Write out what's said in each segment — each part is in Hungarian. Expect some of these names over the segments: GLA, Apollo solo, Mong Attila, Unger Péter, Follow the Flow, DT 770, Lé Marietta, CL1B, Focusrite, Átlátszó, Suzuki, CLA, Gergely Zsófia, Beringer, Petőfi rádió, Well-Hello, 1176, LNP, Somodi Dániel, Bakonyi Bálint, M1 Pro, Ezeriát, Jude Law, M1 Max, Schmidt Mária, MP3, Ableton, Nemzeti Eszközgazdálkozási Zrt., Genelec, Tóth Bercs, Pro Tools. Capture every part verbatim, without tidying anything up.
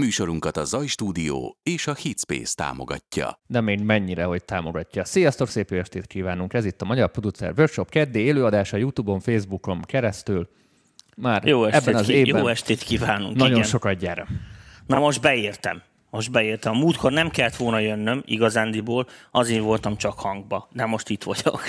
Műsorunkat a Zaj Stúdió és a Heat Space támogatja. De még mennyire, hogy támogatja. Sziasztok, szép jó estét kívánunk! Ez itt a Magyar Producer Workshop keddi élőadása YouTube-on, Facebookon keresztül. Már jó ebben az évben. Jó estét kívánunk! Nagyon igen. Sokat gyere. Na most beértem. Most beértem. A múltkor nem kellett volna jönnöm igazándiból, azért voltam csak hangba. De most itt vagyok.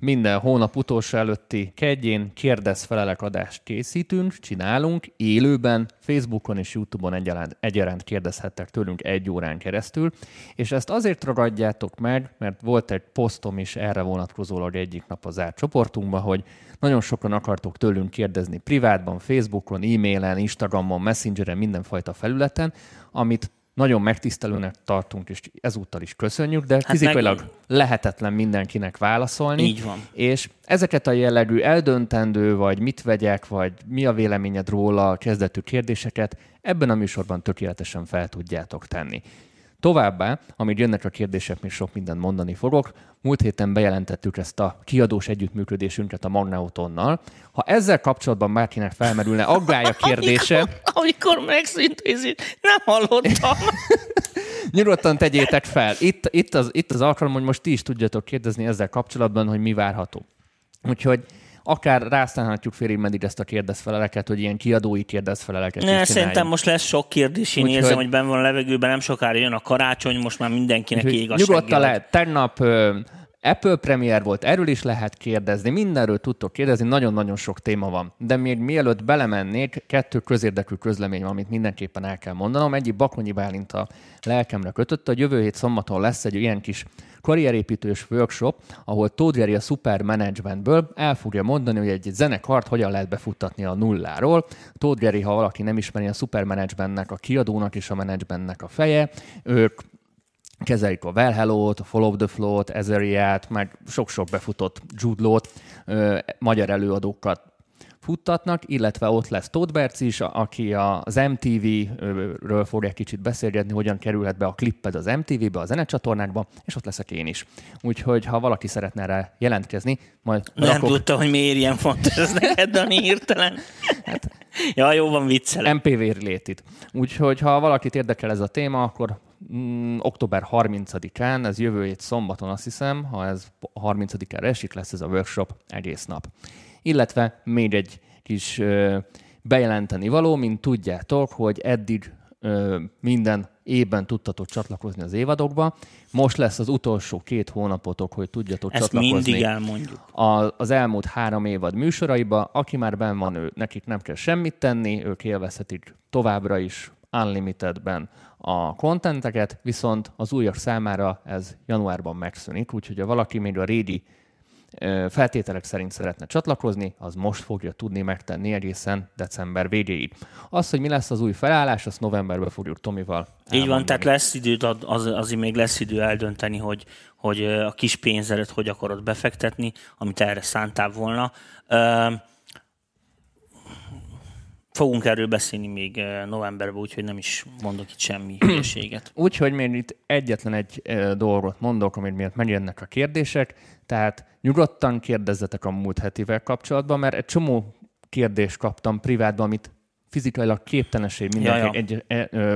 Minden hónap utolsó előtti kedjén kérdezfelelek adást készítünk, csinálunk élőben, Facebookon és YouTube-on egyaránt, egyaránt kérdezhettek tőlünk egy órán keresztül, és ezt azért ragadjátok meg, mert volt egy posztom is erre vonatkozólag egyik nap a zárt csoportunkban, hogy nagyon sokan akartok tőlünk kérdezni privátban, Facebookon, e-mailen, Instagramon, Messengeren, mindenfajta felületen, amit nagyon megtisztelőnek tartunk, és ezúttal is köszönjük, de hát fizikailag meg... lehetetlen mindenkinek válaszolni. Így van. És ezeket a jellegű eldöntendő, vagy mit vegyek, vagy mi a véleményed róla kezdetű kérdéseket ebben a műsorban tökéletesen fel tudjátok tenni. Továbbá, amíg jönnek a kérdések, még sok mindent mondani fogok. Múlt héten bejelentettük ezt a kiadós együttműködésünket a Magneotonnal. Ha ezzel kapcsolatban bárkinek felmerülne aggálya kérdése... amikor, amikor megszintézít, nem hallottam. Nyugodtan tegyétek fel. Itt, itt, az, itt az alkalom, hogy most ti is tudjatok kérdezni ezzel kapcsolatban, hogy mi várható. Úgyhogy akár rásztánhatjuk félig meddig ezt a kérdezfeleleket, hogy ilyen kiadói kérdezfeleleket ne, is szerintem most lesz sok kérdés, én úgy érzem, hogy, hogy benn van a levegőben, nem sokára jön a karácsony, most már mindenkinek ég a nyugodtan lehet. Tegnap ö, Apple premier volt, erről is lehet kérdezni, mindenről tudtok kérdezni, nagyon-nagyon sok téma van. De még mielőtt belemennék, kettő közérdekű közlemény van, amit mindenképpen el kell mondanom. Egyik Bakonyi Bálint a lelkemre kötött, a jövő hét szombaton lesz egy ilyen kis karrierépítős workshop, ahol Tóth Geri a Szupermanagementből el fogja mondani, hogy egy zenekart hogyan lehet befuttatni a nulláról. Tóth Geri, ha valaki nem ismeri, a Szupermanagementnek, a kiadónak és a menedzsmentnek a feje, ők kezelik a Well-Hello-t, a Follow the Flow-t, Ezeriát, meg sok-sok befutott Jude Law-t, ö, magyar előadókat futtatnak, illetve ott lesz Tóth Bercs is, aki az em té vé-ről fog egy kicsit beszélgetni, hogyan kerülhet be a klipped az em té vé-be, a zenecsatornákba, és ott leszek én is. Úgyhogy, ha valaki szeretne erre jelentkezni, majd... Nem rakok... tudta, hogy miért ilyen fontos ez neked, Dani, hirtelen. Hát, ja, jó van, viccelem. em pé vé-related. Úgyhogy, ha valakit érdekel ez a téma, akkor... október harmincadikán, ez jövő hét szombaton azt hiszem, ha ez harmincadikára esik, lesz ez a workshop egész nap. Illetve még egy kis ö, bejelenteni való, mint tudjátok, hogy eddig ö, minden évben tudtatok csatlakozni az évadokba. Most lesz az utolsó két hónapotok, hogy tudjatok ezt csatlakozni a, az elmúlt három évad műsoraiba. Aki már benn van, ő, nekik nem kell semmit tenni, ők élvezhetik továbbra is Unlimitedben a kontenteket, viszont az újak számára ez januárban megszűnik, úgyhogy ha valaki még a régi feltételek szerint szeretne csatlakozni, az most fogja tudni megtenni egészen december végéig. Az, hogy mi lesz az új felállás, azt novemberben fogjuk Tomival elmondani. Így van, tehát lesz idő, az, azért még lesz idő eldönteni, hogy, hogy a kis pénzedet hogy akarod befektetni, amit erre szántál volna. Fogunk erről beszélni még novemberben, úgyhogy nem is mondok itt semmi hülyeséget. Úgyhogy még itt egyetlen egy dolgot mondok, amit miatt megjönnek a kérdések, tehát nyugodtan kérdezzetek a múlt hetivel kapcsolatban, mert egy csomó kérdést kaptam privátban, amit fizikailag képtelenség mindenki egy,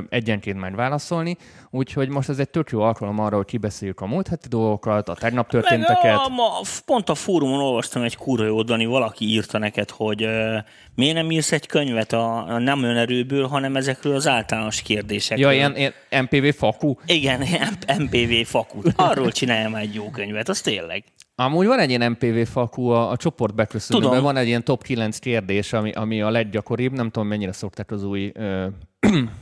egyenként már válaszolni, úgyhogy most ez egy tök jó alkalom arra, hogy kibeszéljük a múlt heti dolgokat, a tegnap történteket. A, a, pont a fórumon olvastam egy kurva jó, Dani, valaki írta neked, hogy ö, miért nem írsz egy könyvet a, a nem önerőből, hanem ezekről az általános kérdésekről. Ja, ilyen, ilyen em pé vé fakú? Igen, em pé vé fakú. Arról csináljam egy jó könyvet, az tényleg. Amúgy van egy ilyen em pé vé fakú a, a csoport beköszönőben, van egy ilyen top kilenc kérdés, ami, ami a leggyakoribb, nem tudom mennyire szokták az új ö,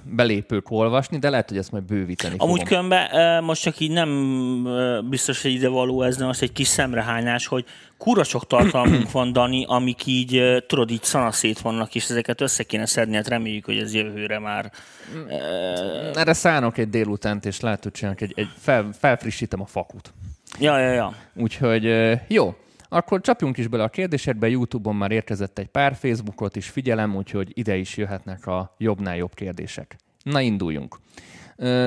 belépők olvasni, de lehet, hogy ezt majd bővíteni fogom. Amúgy különben most csak így nem biztos, hogy ide való ez, nem az egy kis szemrehányás, hogy kurva sok tartalmunk van, Dani, amik így, tudod, így szanaszét vannak, és ezeket össze kéne szedni, hát reméljük, hogy ez jövőre már... Erre szánok egy délutánt, és lehet, hogy csinálok egy, egy fel, felfrissítem a fakut. Ja, ja, ja. Úgyhogy jó, akkor csapjunk is bele a kérdésekbe, YouTube-on már érkezett egy pár, Facebookot is figyelem, úgyhogy ide is jöhetnek a jobbnál jobb kérdések. Na, induljunk.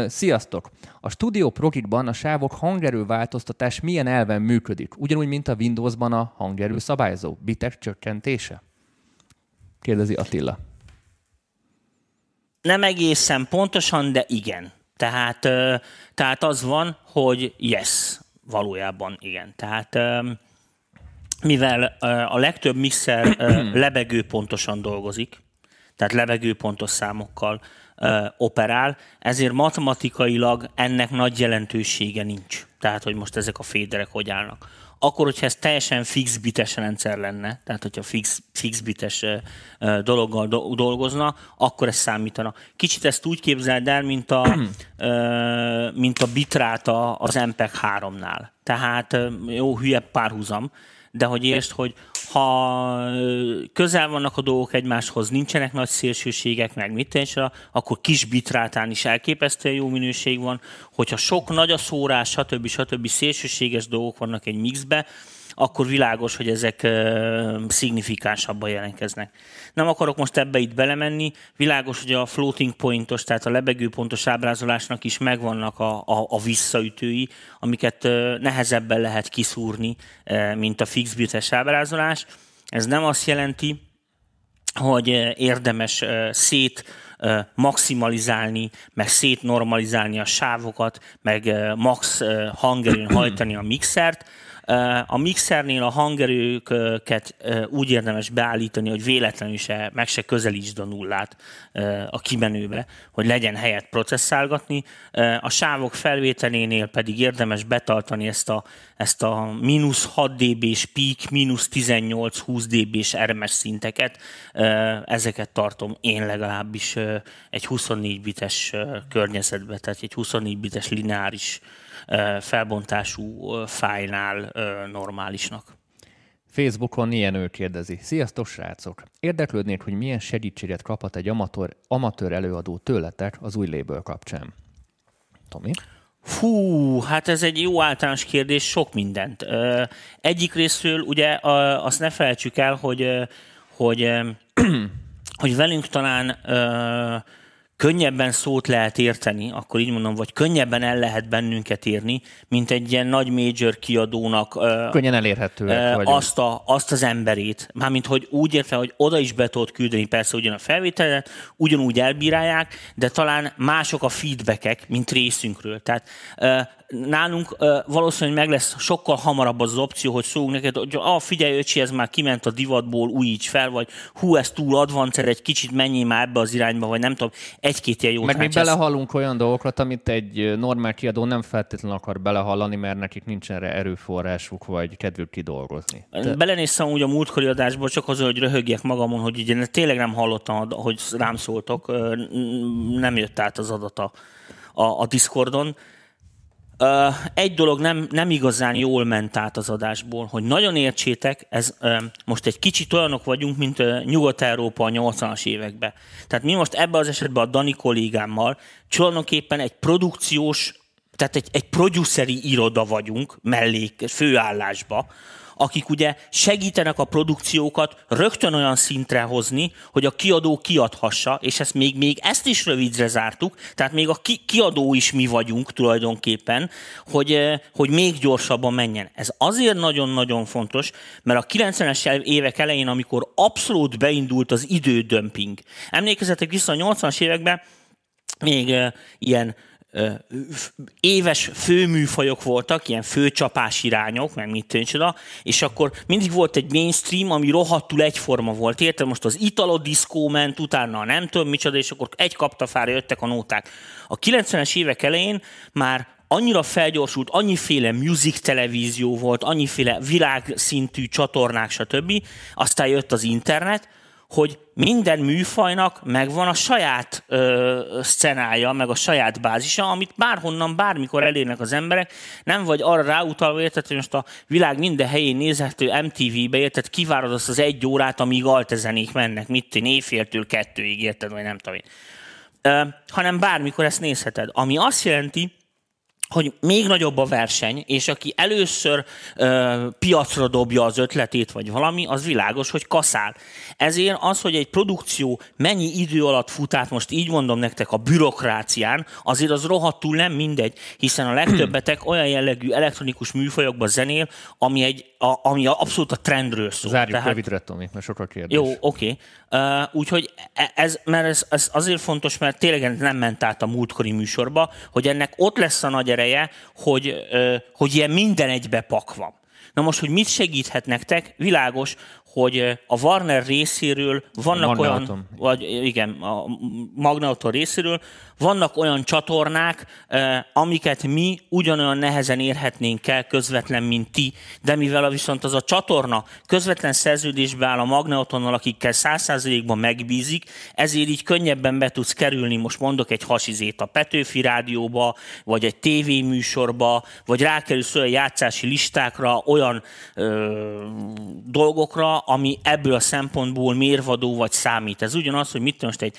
Sziasztok! A Studio Prokitban a sávok hangerő változtatás milyen elven működik? Ugyanúgy, mint a Windowsban a hangerő szabályzó, bitek csökkentése? Kérdezi Attila. Nem egészen pontosan, de igen. Tehát, tehát az van, hogy yes, valójában igen. Tehát mivel a legtöbb mixer lebegő pontosan dolgozik, tehát lebegő pontos számokkal operál, ezért matematikailag ennek nagy jelentősége nincs. Tehát, hogy most ezek a féderek hogy állnak. Akkor, hogyha ez teljesen fix bites rendszer lenne, tehát hogyha fix, fix bites dologgal dolgozna, akkor ez számítana. Kicsit ezt úgy képzeld el, mint a, mint a bitráta az em pé három-nál. Tehát jó, hülye párhuzam, de hogy értsd, hogy ha közel vannak a dolgok egymáshoz, nincsenek nagy szélsőségek, meg mit tényleg, akkor kis bitrátán is elképesztően jó minőség van. Hogyha sok nagy a szórás, stb. Stb. Szélsőséges dolgok vannak egy mixbe, akkor világos, hogy ezek szignifikánsabban jelentkeznek. Nem akarok most ebbe itt belemenni, világos, hogy a floating pointos, tehát a lebegőpontos ábrázolásnak is megvannak a, a, a visszaütői, amiket nehezebben lehet kiszúrni, mint a fixbites ábrázolás. Ez nem azt jelenti, hogy érdemes szét maximalizálni, meg szétnormalizálni a sávokat, meg max hangerőn hajtani a mixert. A mixernél a hangerőket úgy érdemes beállítani, hogy véletlenül se, meg se közelítsd a nullát a kimenőbe, hogy legyen helyet processzálgatni. A sávok felvételénél pedig érdemes betartani ezt a, ezt a mínusz hat dB-s peak, mínusz tizennyolc-húsz dB-s er em es szinteket. Ezeket tartom én legalábbis egy huszonnégy bites környezetbe, tehát egy huszonnégy bites lineáris felbontású fájlnál normálisnak. Facebookon ilyen ő kérdezi. Sziasztok, srácok! Érdeklődnék, hogy milyen segítséget kaphat egy amatőr, amatőr előadó tőletek az új label kapcsán. Tomi? Hú, hát ez egy jó általános kérdés, sok mindent. Egyik részről ugye azt ne felejtsük el, hogy, hogy, hogy velünk talán könnyebben szót lehet érteni, akkor így mondom, vagy könnyebben el lehet bennünket érni, mint egy ilyen nagy major kiadónak könnyen elérhetőek ö, azt, a, azt az emberét. Mármint, hogy úgy értve, hogy oda is be tudod küldeni persze ugyan a felvételet, ugyanúgy elbírálják, de talán mások a feedbackek, mint részünkről. Tehát ö, nálunk ö, valószínűleg meg lesz sokkal hamarabb az, az opció, hogy szólunk neked, hogy ah, figyelj, öcsi, ez már kiment a divatból, újíts fel, vagy hú, ez túl advanced, egy kicsit menjél már ebbe az irányba, vagy nem tudom, egy-két ilyen jó meg tráncsász. Mi belehalunk olyan dolgokat, amit egy normál kiadó nem feltétlenül akar belehallani, mert nekik nincsen erre erőforrásuk, vagy kedvük kidolgozni. Te... Belenéztem úgy a múltkori adásból, csak az, hogy röhögjek magamon, hogy ugye tényleg nem hallottam, hogy rám szóltok, nem jött át az adata a, a Discordon. Uh, egy dolog nem, nem igazán jól ment át az adásból, hogy nagyon értsétek, ez uh, most egy kicsit olyanok vagyunk, mint uh, Nyugat-Európa a nyolcvanas években. Tehát mi most ebben az esetben a Dani kollégámmal tulajdonképpen egy produkciós, tehát egy, egy produceri iroda vagyunk mellék, főállásba, akik ugye segítenek a produkciókat rögtön olyan szintre hozni, hogy a kiadó kiadhassa, és ezt még, még ezt is rövidre zártuk, tehát még a ki, kiadó is mi vagyunk tulajdonképpen, hogy, hogy még gyorsabban menjen. Ez azért nagyon-nagyon fontos, mert a kilencvenes évek elején, amikor abszolút beindult az idődömping. Emlékezzetek vissza a nyolcvanas években, még uh, ilyen éves főműfajok voltak, ilyen főcsapás irányok, meg mit tűncsoda, és akkor mindig volt egy mainstream, ami rohadtul egyforma volt, érted? Most az italodiszkó ment, utána nem tudom micsoda, és akkor egy kaptafára jöttek a nóták. A kilencvenes évek elején már annyira felgyorsult, annyiféle music televízió volt, annyiféle világszintű csatornák, stb. Aztán jött az internet, hogy minden műfajnak megvan a saját ö, szcenája, meg a saját bázisa, amit bárhonnan, bármikor elérnek az emberek, nem vagy arra ráutalva, érted, hogy most a világ minden helyén nézhető em té vé-be, érted, kivárod azt az egy órát, amíg altezenék mennek, mit tűn, éjféltől kettőig, érted, vagy nem tudom én. Ö, hanem bármikor ezt nézheted. Ami azt jelenti, hogy még nagyobb a verseny, és aki először ö, piacra dobja az ötletét, vagy valami, az világos, hogy kaszál. Ezért az, hogy egy produkció mennyi idő alatt fut át, most így mondom nektek, a bürokrácián, azért az rohadtul nem mindegy, hiszen a legtöbbetek olyan jellegű elektronikus műfajokban zenél, ami, egy, a, ami abszolút a trendről szól. Zárjuk Tehát... rövidre, Tomi, mert sok a kérdés. Jó, oké. Okay. Uh, úgyhogy ez, mert ez, ez azért fontos, mert tényleg nem ment át a múltkori műsorba, hogy ennek ott lesz a nagy ereje, hogy, uh, hogy ilyen minden egybe pak van. Na most, hogy mit segíthet nektek? Világos, hogy a Warner részéről vannak Magneoton. olyan, vagy igen, a Magneoton részéről vannak olyan csatornák, eh, amiket mi ugyanolyan nehezen érhetnénk el közvetlen, mint ti, de mivel viszont az a csatorna közvetlen szerződésbe áll a Magneotonnal, akikkel száz százalékban megbízik, ezért így könnyebben be tudsz kerülni, most mondok egy hasizét a Petőfi rádióba, vagy egy tévéműsorba, vagy rákerülsz olyan játszási listákra, olyan ö, dolgokra, ami ebből a szempontból mérvadó vagy számít. Ez ugyanaz, hogy mit tudom, most egy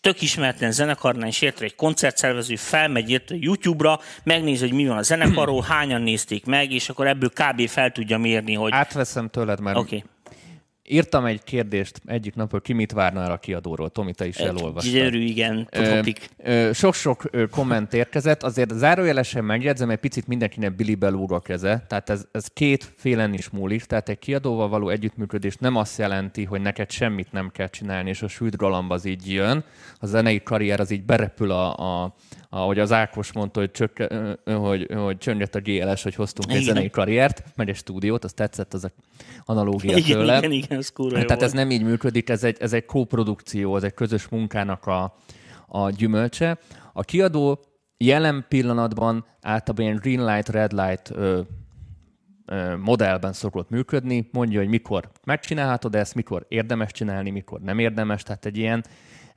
tök ismeretlen zenekarnál is érte egy koncertszervező, felmegy érte YouTube-ra, megnéz, hogy mi van a zenekarról, hányan nézték meg, és akkor ebből kb. Fel tudja mérni, hogy... Átveszem tőled, mert okay. Írtam egy kérdést egyik napról, ki mit várnál a kiadóról? Tomi, te is elolvastad. Gyerű, igen. Sok-sok komment érkezett, azért zárójelesen megjegyzem, egy picit mindenkinek bilibe lóg a keze, tehát ez, ez kétfélen is múlik, tehát egy kiadóval való együttműködés nem azt jelenti, hogy neked semmit nem kell csinálni, és a sűrű galamb az így jön, a zenei karrier az így berepül a... a ahogy az Ákos mondta, hogy, csök, hogy, hogy csönget a gé el es, hogy hoztunk igen. egy zenei karriert, meg egy stúdiót, az tetszett az a analógia igen, tőle. Igen, igen, ez kurva jó volt. Tehát ez nem így működik, ez egy, ez egy koprodukció, ez egy közös munkának a, a gyümölcse. A kiadó jelen pillanatban általában ilyen green light, red light ö, ö, modellben szokott működni, mondja, hogy mikor megcsinálhatod ezt, mikor érdemes csinálni, mikor nem érdemes, tehát egy ilyen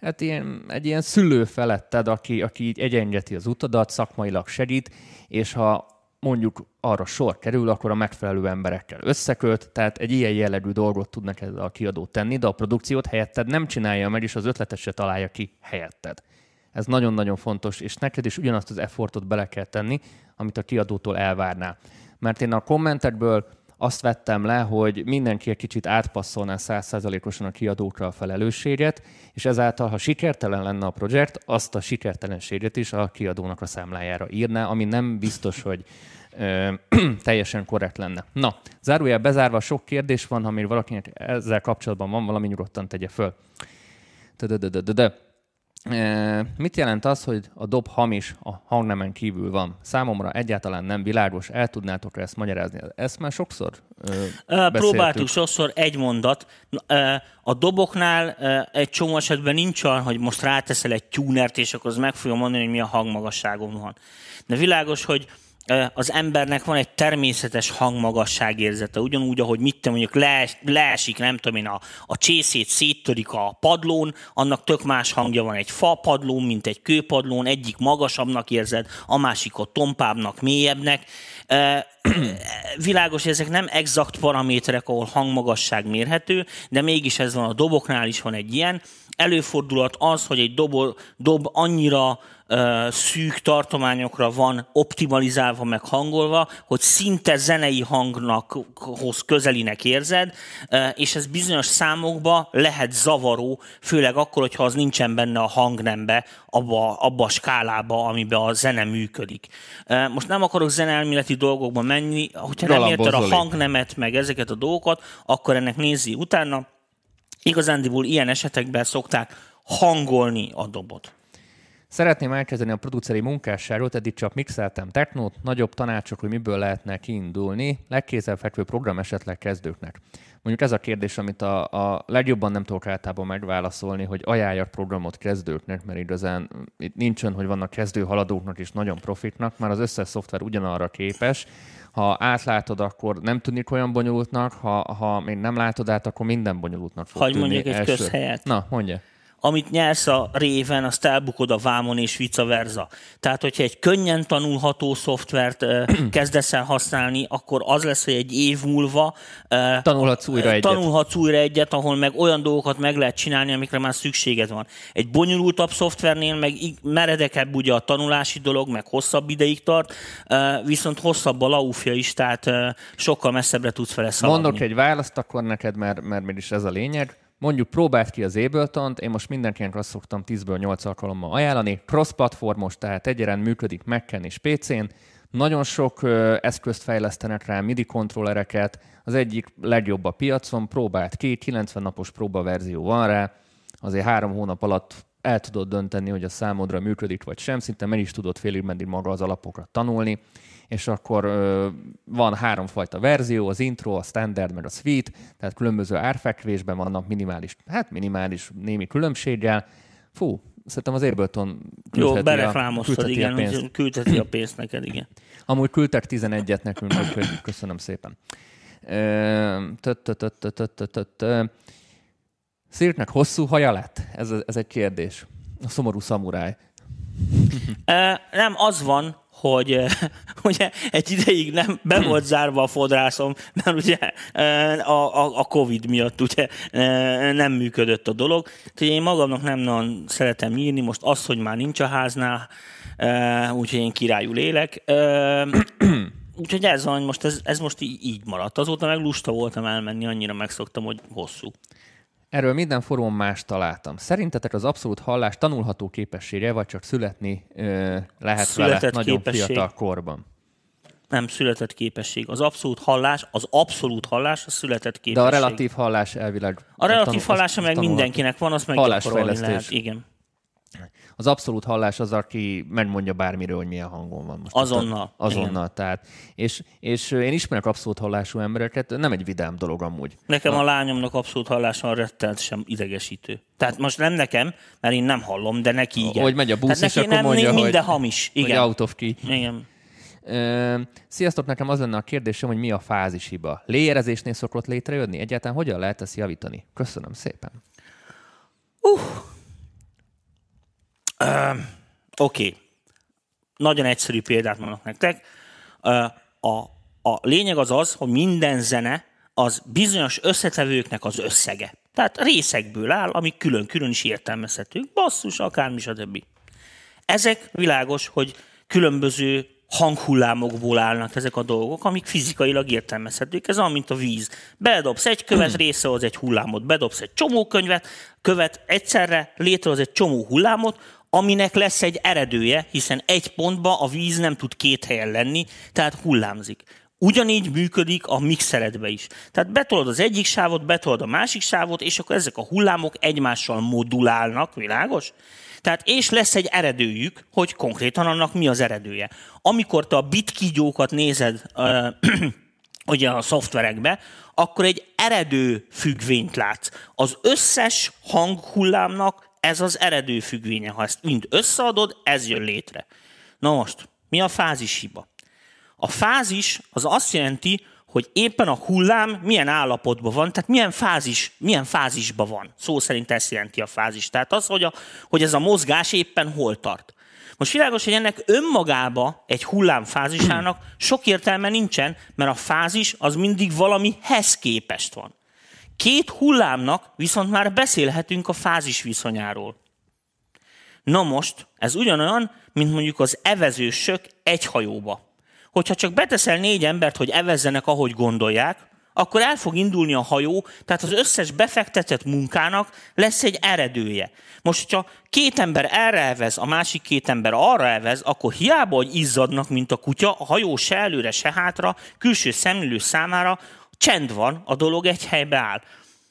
Hát ilyen, egy ilyen szülő feletted, aki, aki így egyengeti az utadat, szakmailag segít, és ha mondjuk arra sor kerül, akkor a megfelelő emberekkel összekölt, tehát egy ilyen jellegű dolgot tudnak ezzel a kiadót tenni, de a produkciót helyetted nem csinálja meg, és az ötletet se találja ki helyetted. Ez nagyon-nagyon fontos, és neked is ugyanazt az effortot bele kell tenni, amit a kiadótól elvárnál. Mert én a kommentekből azt vettem le, hogy mindenki egy kicsit átpasszolná száz százalékosan a kiadókra a felelősséget, és ezáltal, ha sikertelen lenne a projekt, azt a sikertelenséget is a kiadónak a számlájára írná, ami nem biztos, hogy ö, teljesen korrekt lenne. Na, zárójel bezárva, sok kérdés van, ha még valakinek ezzel kapcsolatban van valami, nyugodtan tegye föl. E, mit jelent az, hogy a dob hamis a hangnemen kívül van? Számomra egyáltalán nem világos. El tudnátok ezt magyarázni? Ezt már sokszor e, beszéltük. Próbáltuk sokszor, egy mondat. A doboknál egy csomó esetben nincs olyan, hogy most ráteszel egy tunert, és akkor az meg fogja mondani, hogy mi a hangmagasságom van. De világos, hogy az embernek van egy természetes hangmagasságérzete, ugyanúgy, ahogy mit te mondjuk lees, leesik, nem tudom én, a, a csészét széttörik a padlón, annak tök más hangja van egy fa padlón, mint egy kőpadlón, egyik magasabbnak érzed, a másikot tompábbnak, mélyebbnek. Világos, ezek nem exakt paraméterek, ahol hangmagasság mérhető, de mégis ez van a doboknál is van egy ilyen. Előfordulhat az, hogy egy dobo, dob annyira ö, szűk tartományokra van optimalizálva, meg hangolva, hogy szinte zenei hanghoz közelinek érzed, ö, és ez bizonyos számokba lehet zavaró, főleg akkor, hogyha az nincsen benne a hangnembe, abba, abba a skálába, amiben a zene működik. Ö, most nem akarok zeneelméleti dolgokba menni, hogyha nem érted a hangnemet, meg ezeket a dolgokat, akkor ennek nézi utána. Igazándiból ilyen esetekben szokták hangolni a dobot. Szeretném elkezdeni a produceri munkásságot, eddig csak mixeltem technót, nagyobb tanácsok, hogy miből lehetne kiindulni, legkézzelfekvő program esetleg kezdőknek. Mondjuk ez a kérdés, amit a, a legjobban nem tudok általában megválaszolni, hogy ajánljak programot kezdőknek, mert igazán itt nincsen, hogy vannak kezdő haladóknak és nagyon profiknak, már az összes szoftver ugyanarra képes. Ha átlátod, akkor nem tűnik olyan bonyolultnak, ha, ha még nem látod át, akkor minden bonyolultnak fog Hagy tűnni. Hagy mondjuk egy közhelyet. Na, mondja. amit nyersz a réven, azt elbukod a vámon, és vice versa. Tehát, hogyha egy könnyen tanulható szoftvert kezdesz el használni, akkor az lesz, hogy egy év múlva tanulhatsz újra egyet. Tanulhatsz újra egyet, ahol meg olyan dolgokat meg lehet csinálni, amikre már szükséged van. Egy bonyolultabb szoftvernél meg meredekebb ugye a tanulási dolog, meg hosszabb ideig tart, viszont hosszabb a laufja is, tehát sokkal messzebbre tudsz vele szaladni. Mondok egy választ akkor neked, mert, mert mégis ez a lényeg. Mondjuk próbáld ki az Abletont, én most mindenkinek azt szoktam tízből nyolc alkalommal ajánlani, cross-platformos, tehát egyaránt működik Mac-en és pé cén, nagyon sok ö, eszközt fejlesztenek rá, midi kontrollereket, az egyik legjobb a piacon, próbáld ki, kilencven napos próbaverzió van rá, azért három hónap alatt el tudod dönteni, hogy a számodra működik vagy sem, szinte meg is tudod félig meddig maga az alapokat tanulni, és akkor ö, van háromfajta verzió, az intro, a standard, meg a suite, tehát különböző árfekvésben vannak minimális, hát minimális némi különbséggel. Fú, szerintem az Ableton küldheti, Jó, bereklámoztad, a, küldheti igen, a pénzt. Küldheti a pénzt neked, igen. Amúgy küldtek tizenegyet nekünk, úgyhogy köszönöm szépen. Szirtnek hosszú haja lett? Ez, ez egy kérdés. A szomorú szamuráj. Nem, az van, hogy ugye egy ideig nem be volt zárva a fodrászom, mert ugye a, a, a Covid miatt ugye nem működött a dolog. Tehát én magamnak nem nagyon szeretem írni, most az, hogy már nincs a háznál, úgyhogy én királyul élek. Úgyhogy ez van, most ez, ez most így maradt. Azóta meg lusta voltam elmenni, annyira megszoktam, hogy hosszú. Erről minden formon más találtam. Szerintetek az abszolút hallás tanulható képessége, vagy csak születni ö, lehet született vele nagyon képesség. Fiatal korban? Nem, született képesség. Az abszolút hallás, az abszolút hallás a született képesség. De a relatív hallás elvileg... A relatív hallása meg mindenkinek van, azt meg gyakorolni lehet. Igen. Az abszolút hallás az, aki megmondja bármiről, hogy milyen hangon van. Most azonnal. A, azonnal, tehát. És, és én ismerek abszolút hallású embereket, nem egy vidám dolog amúgy. Nekem a, a lányomnak abszolút hallása rettelt sem idegesítő. Tehát most nem nekem, mert én nem hallom, de neki igen. Hogy megy a busz, és akkor nem, mondja, minden hogy, hamis. Igen. Hogy out of key. Igen. Sziasztok, nekem az lenne a kérdésem, hogy mi a fázis hiba. Léjerezésnél szokott létrejönni? Egyáltalán hogyan lehet ezt javítani? Köszönöm szépen. Uh. Uh, Oké. Okay. Nagyon egyszerű példát mondok nektek. Uh, a, a lényeg az az, hogy minden zene az bizonyos összetevőknek az összege. Tehát részekből áll, amik külön-külön is értelmezhetők. Basszus, akármi, stb. Ezek világos, hogy különböző hanghullámokból állnak ezek a dolgok, amik fizikailag értelmezhetők. Ez olyan, mint a víz. Bedobsz egy követ, részrehoz egy hullámot. Bedobsz egy csomó könyvet, követ egyszerre létrehoz egy csomó hullámot, aminek lesz egy eredője, hiszen egy pontban a víz nem tud két helyen lenni, tehát hullámzik. Ugyanígy működik a mixeredbe is. Tehát betolod az egyik sávot, betolod a másik sávot, és akkor ezek a hullámok egymással modulálnak, világos? Tehát és lesz egy eredőjük, hogy konkrétan annak mi az eredője. Amikor te a bitkígyókat nézed ö, ugye a szoftverekbe, akkor egy eredő függvényt látsz. Az összes hanghullámnak ez az eredő függvénye. Ha ezt mind összeadod, ez jön létre. Na most, mi a fázis hiba? A fázis az azt jelenti, hogy éppen a hullám milyen állapotban van, tehát milyen, fázis, milyen fázisban van. Szó szerint ezt jelenti a fázis. Tehát az, hogy, a, hogy ez a mozgás éppen hol tart. Most világos, hogy ennek önmagába egy hullám fázisának sok értelme nincsen, mert a fázis az mindig valamihez képest van. Két hullámnak viszont már beszélhetünk a fázis viszonyáról. Na most, ez ugyanolyan, mint mondjuk az evezősök egy hajóba. Hogyha csak beteszel négy embert, hogy evezzenek, ahogy gondolják, akkor el fog indulni a hajó, tehát az összes befektetett munkának lesz egy eredője. Most, hogyha két ember erre elvez, a másik két ember arra elvez, akkor hiába, hogy izzadnak, mint a kutya, a hajó se előre, se hátra, külső szemlélő számára csend van, a dolog egy helybe áll.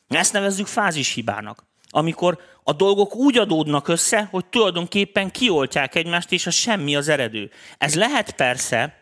Ezt nevezzük fázishibának. Amikor a dolgok úgy adódnak össze, hogy tulajdonképpen kioltják egymást, és a semmi az eredő. Ez lehet persze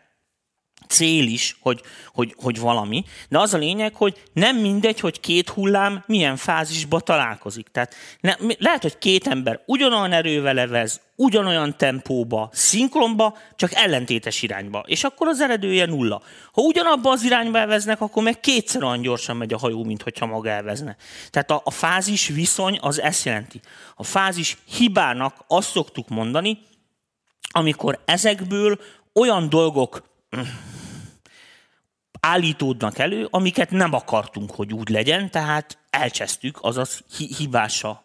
cél is, hogy, hogy, hogy valami, de az a lényeg, hogy nem mindegy, hogy két hullám milyen fázisba találkozik. Tehát ne, lehet, hogy két ember ugyanolyan erővel evez, ugyanolyan tempóba, szinkronba, csak ellentétes irányba, és akkor az eredője nulla. Ha ugyanabba az irányba elveznek, akkor meg kétszer olyan gyorsan megy a hajó, mint hogyha maga elvezne. Tehát a, a fázis viszony az ezt jelenti. A fázis hibának azt szoktuk mondani, amikor ezekből olyan dolgok állítódnak elő, amiket nem akartunk, hogy úgy legyen, tehát elcsesztük, azaz hibása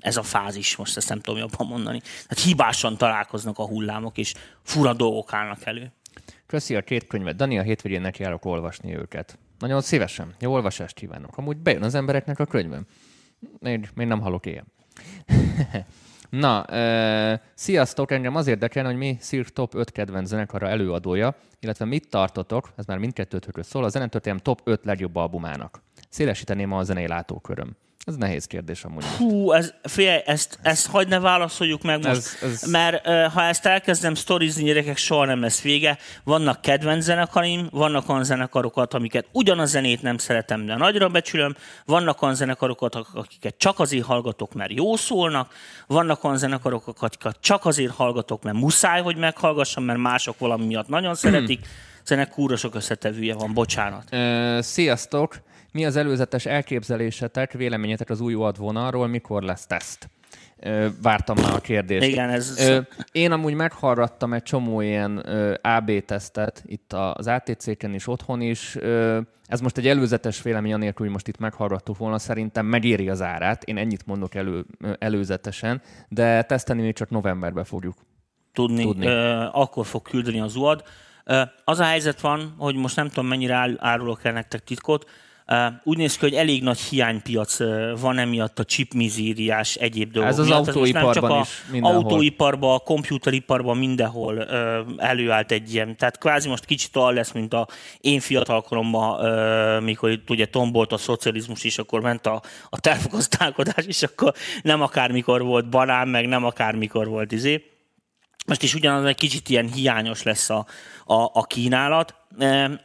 ez a fázis, most ezt nem tudom jobban mondani. Tehát hibásan találkoznak a hullámok, és fura dolgok állnak elő. Köszi a két könyvet, Dani, a hétvégén nekiállok olvasni őket. Nagyon szívesen, jó olvasást kívánok. Amúgy bejön az embereknek a könyvem. Még, még nem hallok ilyen. Na, e, sziasztok, engem az érdekel, hogy mi Szirk Top öt kedvenc zenekarra előadója, illetve mit tartotok, ez már mindkettőtökről szól, a zenetörténelem top öt legjobb albumának. Szélesíteném a zenei látóköröm. Ez nehéz kérdés amúgy. Hú, ez, figyelj, ezt, ezt hagyd ne válaszoljuk meg most, ez, ez... mert ha ezt elkezdem sztorizni, gyerekek, soha nem lesz vége. Vannak kedvenc zenekarim, vannak olyan zenekarokat, amiket ugyan a zenét nem szeretem, de nagyra becsülöm, vannak olyan zenekarokat, akiket csak azért hallgatok, mert jó szólnak, vannak olyan zenekarokat, akiket csak azért hallgatok, mert muszáj, hogy meghallgassam, mert mások valami miatt nagyon szeretik. Zenek kúra sok összetevője van, bocsánat. Ö, sziasztok! Mi az előzetes elképzelésetek, véleményetek az új u á dé vonalról, mikor lesz teszt? Ö, vártam már a kérdést. Igen, ez... Ö, én amúgy meghallgattam egy csomó ilyen ö, á bé tesztet, itt az á té cé-ken is, otthon is. Ö, ez most egy előzetes vélemény, anélkül, hogy most itt meghallgattuk volna, szerintem megéri az árát. Én ennyit mondok elő, ö, előzetesen, de teszteni még csak novemberben fogjuk tudni. tudni. Ö, akkor fog küldeni az u á dé. Ö, az a helyzet van, hogy most nem tudom, mennyire árulok el nektek titkot, Uh, úgy néz ki, hogy elég nagy hiánypiac uh, van emiatt a chipmizériás egyéb dolgok. Ez az miatt, autóiparban az is mindenhol. Autóiparban, a komputeriparban mindenhol uh, előállt egy ilyen. Tehát kvázi most kicsit olyan lesz, mint a én fiatalkoromban, uh, mikor ugye tombolt a szocializmus is, akkor ment a, a tervgazdálkodás, és akkor nem akármikor volt banán, meg nem akármikor volt izé. Most is ugyanaz egy kicsit ilyen hiányos lesz a, a, a kínálat.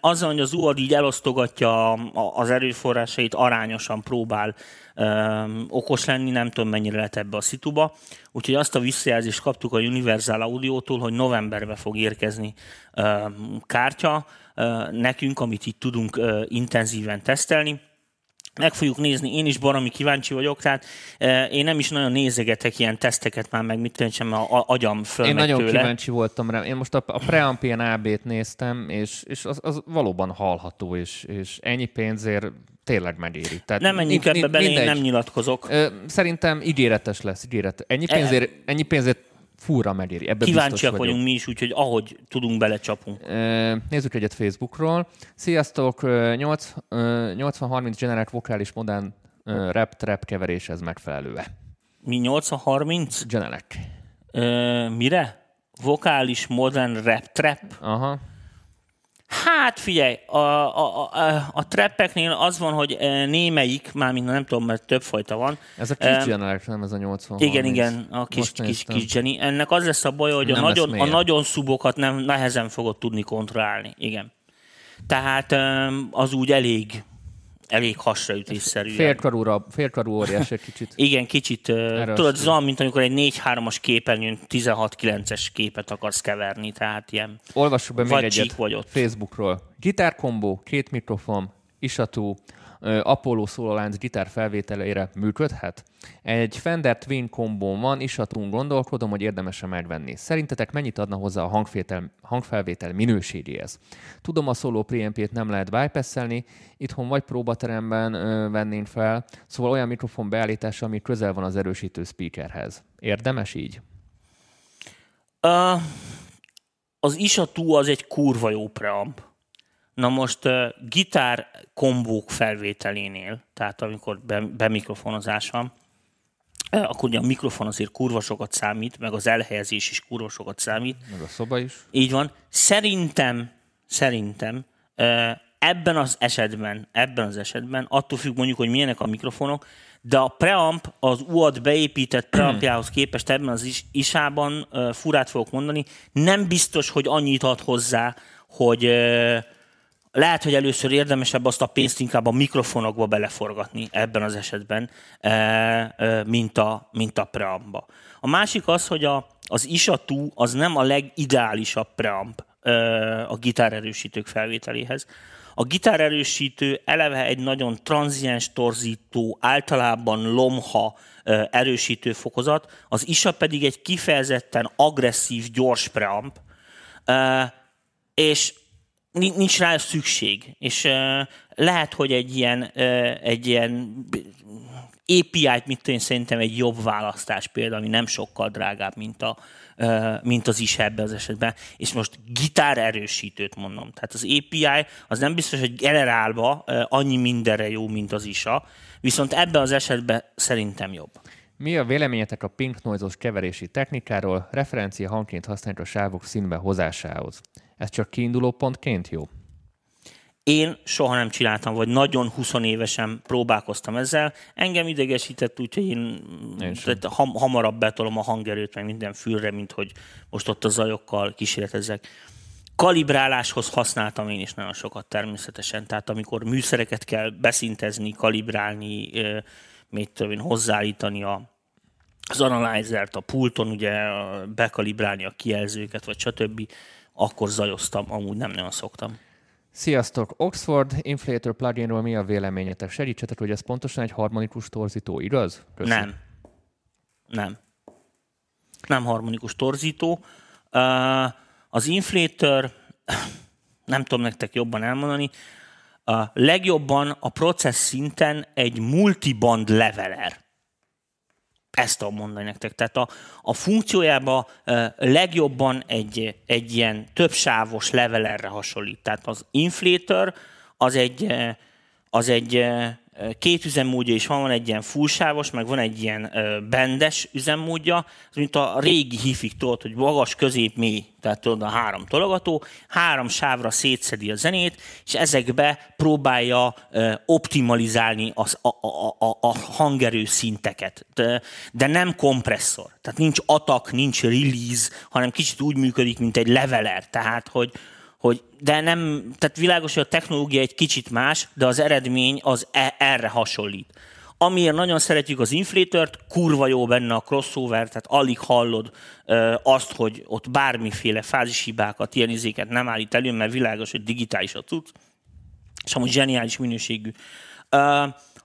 Azzal, hogy az u á dé így elosztogatja az erőforrásait, arányosan próbál öm, okos lenni, nem tudom mennyire lehet ebbe a szituba. Úgyhogy azt a visszajelzést kaptuk a Universal Audio-tól, hogy novemberben fog érkezni öm, kártya öm, nekünk, amit itt tudunk öm, intenzíven tesztelni. Meg fogjuk nézni, én is baromi kíváncsi vagyok, tehát eh, én nem is nagyon nézegetek ilyen teszteket már, meg mit tűntsem, a, a agyam fölmegy tőle. Én nagyon tőle. kíváncsi voltam rá. Én most a, a preampien á bét néztem, és, és az, az valóban hallható, és, és ennyi pénzért tényleg megéri. Tehát nem menjünk ebbe mind, bele, mindegy. Én nem nyilatkozok. Ö, szerintem ígéretes lesz, ígéret. Ennyi pénzért, ennyi pénzért fúra megéri. Ebbe kíváncsiak vagyunk mi is, úgyhogy ahogy tudunk, belecsapunk. Nézzük egyet Facebookról. Sziasztok, nyolcvan harminc Genelec vokális modern rap-trap keverés, ez megfelelő-e? Mi nyolcvan harminc? Genelec. Mire? Vokális modern rap-trap? Aha. Hát figyelj, a, a, a, a trappeknél az van, hogy némelyik, mármint nem tudom, mert többfajta van. Ez a kis um, Genelec, nem ez a nyolcvan harminc. Igen, igen, a kis, kis, kis Geni. Ennek az lesz a baja, hogy a nagyon, a nagyon szubokat nem, nehezen fogod tudni kontrollálni. Igen. Tehát um, az úgy elég, elég hasraütésszerű. Félkarúra, félkarú óriás egy kicsit. Igen, kicsit. Uh, tudod, ez olyan, mint amikor egy négy-hármas képernyőn tizenhat kilences képet akarsz keverni, tehát ilyen. Olvassuk be még egyet Facebookról. Gitárkombó, két mikrofon, Isatun, uh, Apollo solo lánc gitár felvételére működhet? Egy Fender Twin kombón van, Isatun, gondolkodom, hogy érdemesen megvenni. Szerintetek mennyit adna hozzá a hangfelvétel, hangfelvétel minőségéhez? Tudom, a solo preampét nem lehet bypasselni, itthon vagy próbateremben ö, vennénk fel, szóval olyan mikrofon beállítása, ami közel van az erősítő speakerhez. Érdemes így? Uh, az Isatun az egy kurva jó preamp. Na most uh, gitár kombók felvételénél, tehát amikor bemikrofonozás van, akkor ugye a mikrofon azért kurva sokat számít, meg az elhelyezés is kurva sokat számít. Meg a szoba is. Így van. Szerintem, szerintem ebben az esetben, ebben az esetben, attól függ mondjuk, hogy milyenek a mikrofonok, de a preamp, az u á dé beépített preampjához képest ebben az is, isában, furát fogok mondani, nem biztos, hogy annyit ad hozzá, hogy lehet, hogy először érdemesebb azt a pénzt inkább a mikrofonokba beleforgatni ebben az esetben, mint a, mint a preampba. A másik az, hogy a, az Isatun az nem a legideálisabb preamp a gitárerősítők felvételéhez. A gitárerősítő eleve egy nagyon tranziens torzító, általában lomha erősítő fokozat, az Isa pedig egy kifejezetten agresszív, gyors preamp, és nincs rá szükség. És lehet, hogy egy ilyen, egy ilyen á pé í-t, mit tudom, szerintem egy jobb választás például, ami nem sokkal drágább, mint a mint az is ebben az esetben. És most gitárerősítőt mondom. Tehát az á pé í az nem biztos, hogy generálva annyi mindenre jó, mint az isa, viszont ebben az esetben szerintem jobb. Mi a véleményetek a pink noise-os keverési technikáról, referencia hangként használt a sávok színbe hozásához? Ez csak kiinduló pontként jó? Én soha nem csináltam, vagy nagyon húsz évesen próbálkoztam ezzel. Engem idegesített, úgyhogy én, én ham, hamarabb betolom a hangerőt, meg minden fülre, mint hogy most ott a zajokkal kísérletezzek. Kalibráláshoz használtam én is nagyon sokat természetesen. Tehát amikor műszereket kell beszintezni, kalibrálni, mit tudom én, hozzáállítani a az analyzert a pulton, ugye bekalibrálni a kijelzőket, vagy stb., akkor zajoztam, amúgy nem nagyon szoktam. Sziasztok! Oxford Inflator pluginról mi a véleményetek? Segítsetek, hogy ez pontosan egy harmonikus torzító, igaz? Köszi. Nem. Nem. Nem harmonikus torzító. Az Inflator, nem tudom nektek jobban elmondani, legjobban a processz szinten egy multiband leveler. Ezt tudom mondani nektek. Tehát a, a funkciójában e, legjobban egy, egy ilyen többsávos levelerre hasonlít. Tehát az inflator az egy, az egy e, két üzemmódja is van, van egy ilyen fullsávos, meg van egy ilyen e, bendes üzemmódja, az mint a régi hifig tudod, hogy magas, közép, mély, tehát tudod, a három tologató, három sávra szétszedi a zenét, és ezekbe próbálja e, optimalizálni az, a, a, a, a hangerő szinteket, de, de nem kompresszor, tehát nincs attack, nincs release, hanem kicsit úgy működik, mint egy leveler, tehát hogy Hogy, de nem, tehát világos, hogy a technológia egy kicsit más, de az eredmény az e- erre hasonlít. Amiért nagyon szeretjük az inflatort, kurva jó benne a crossover, tehát alig hallod e, azt, hogy ott bármiféle fázishibákat, ilyen izéket nem állít elő, mert világos, hogy digitális a cucc, és amúgy zseniális minőségű. E,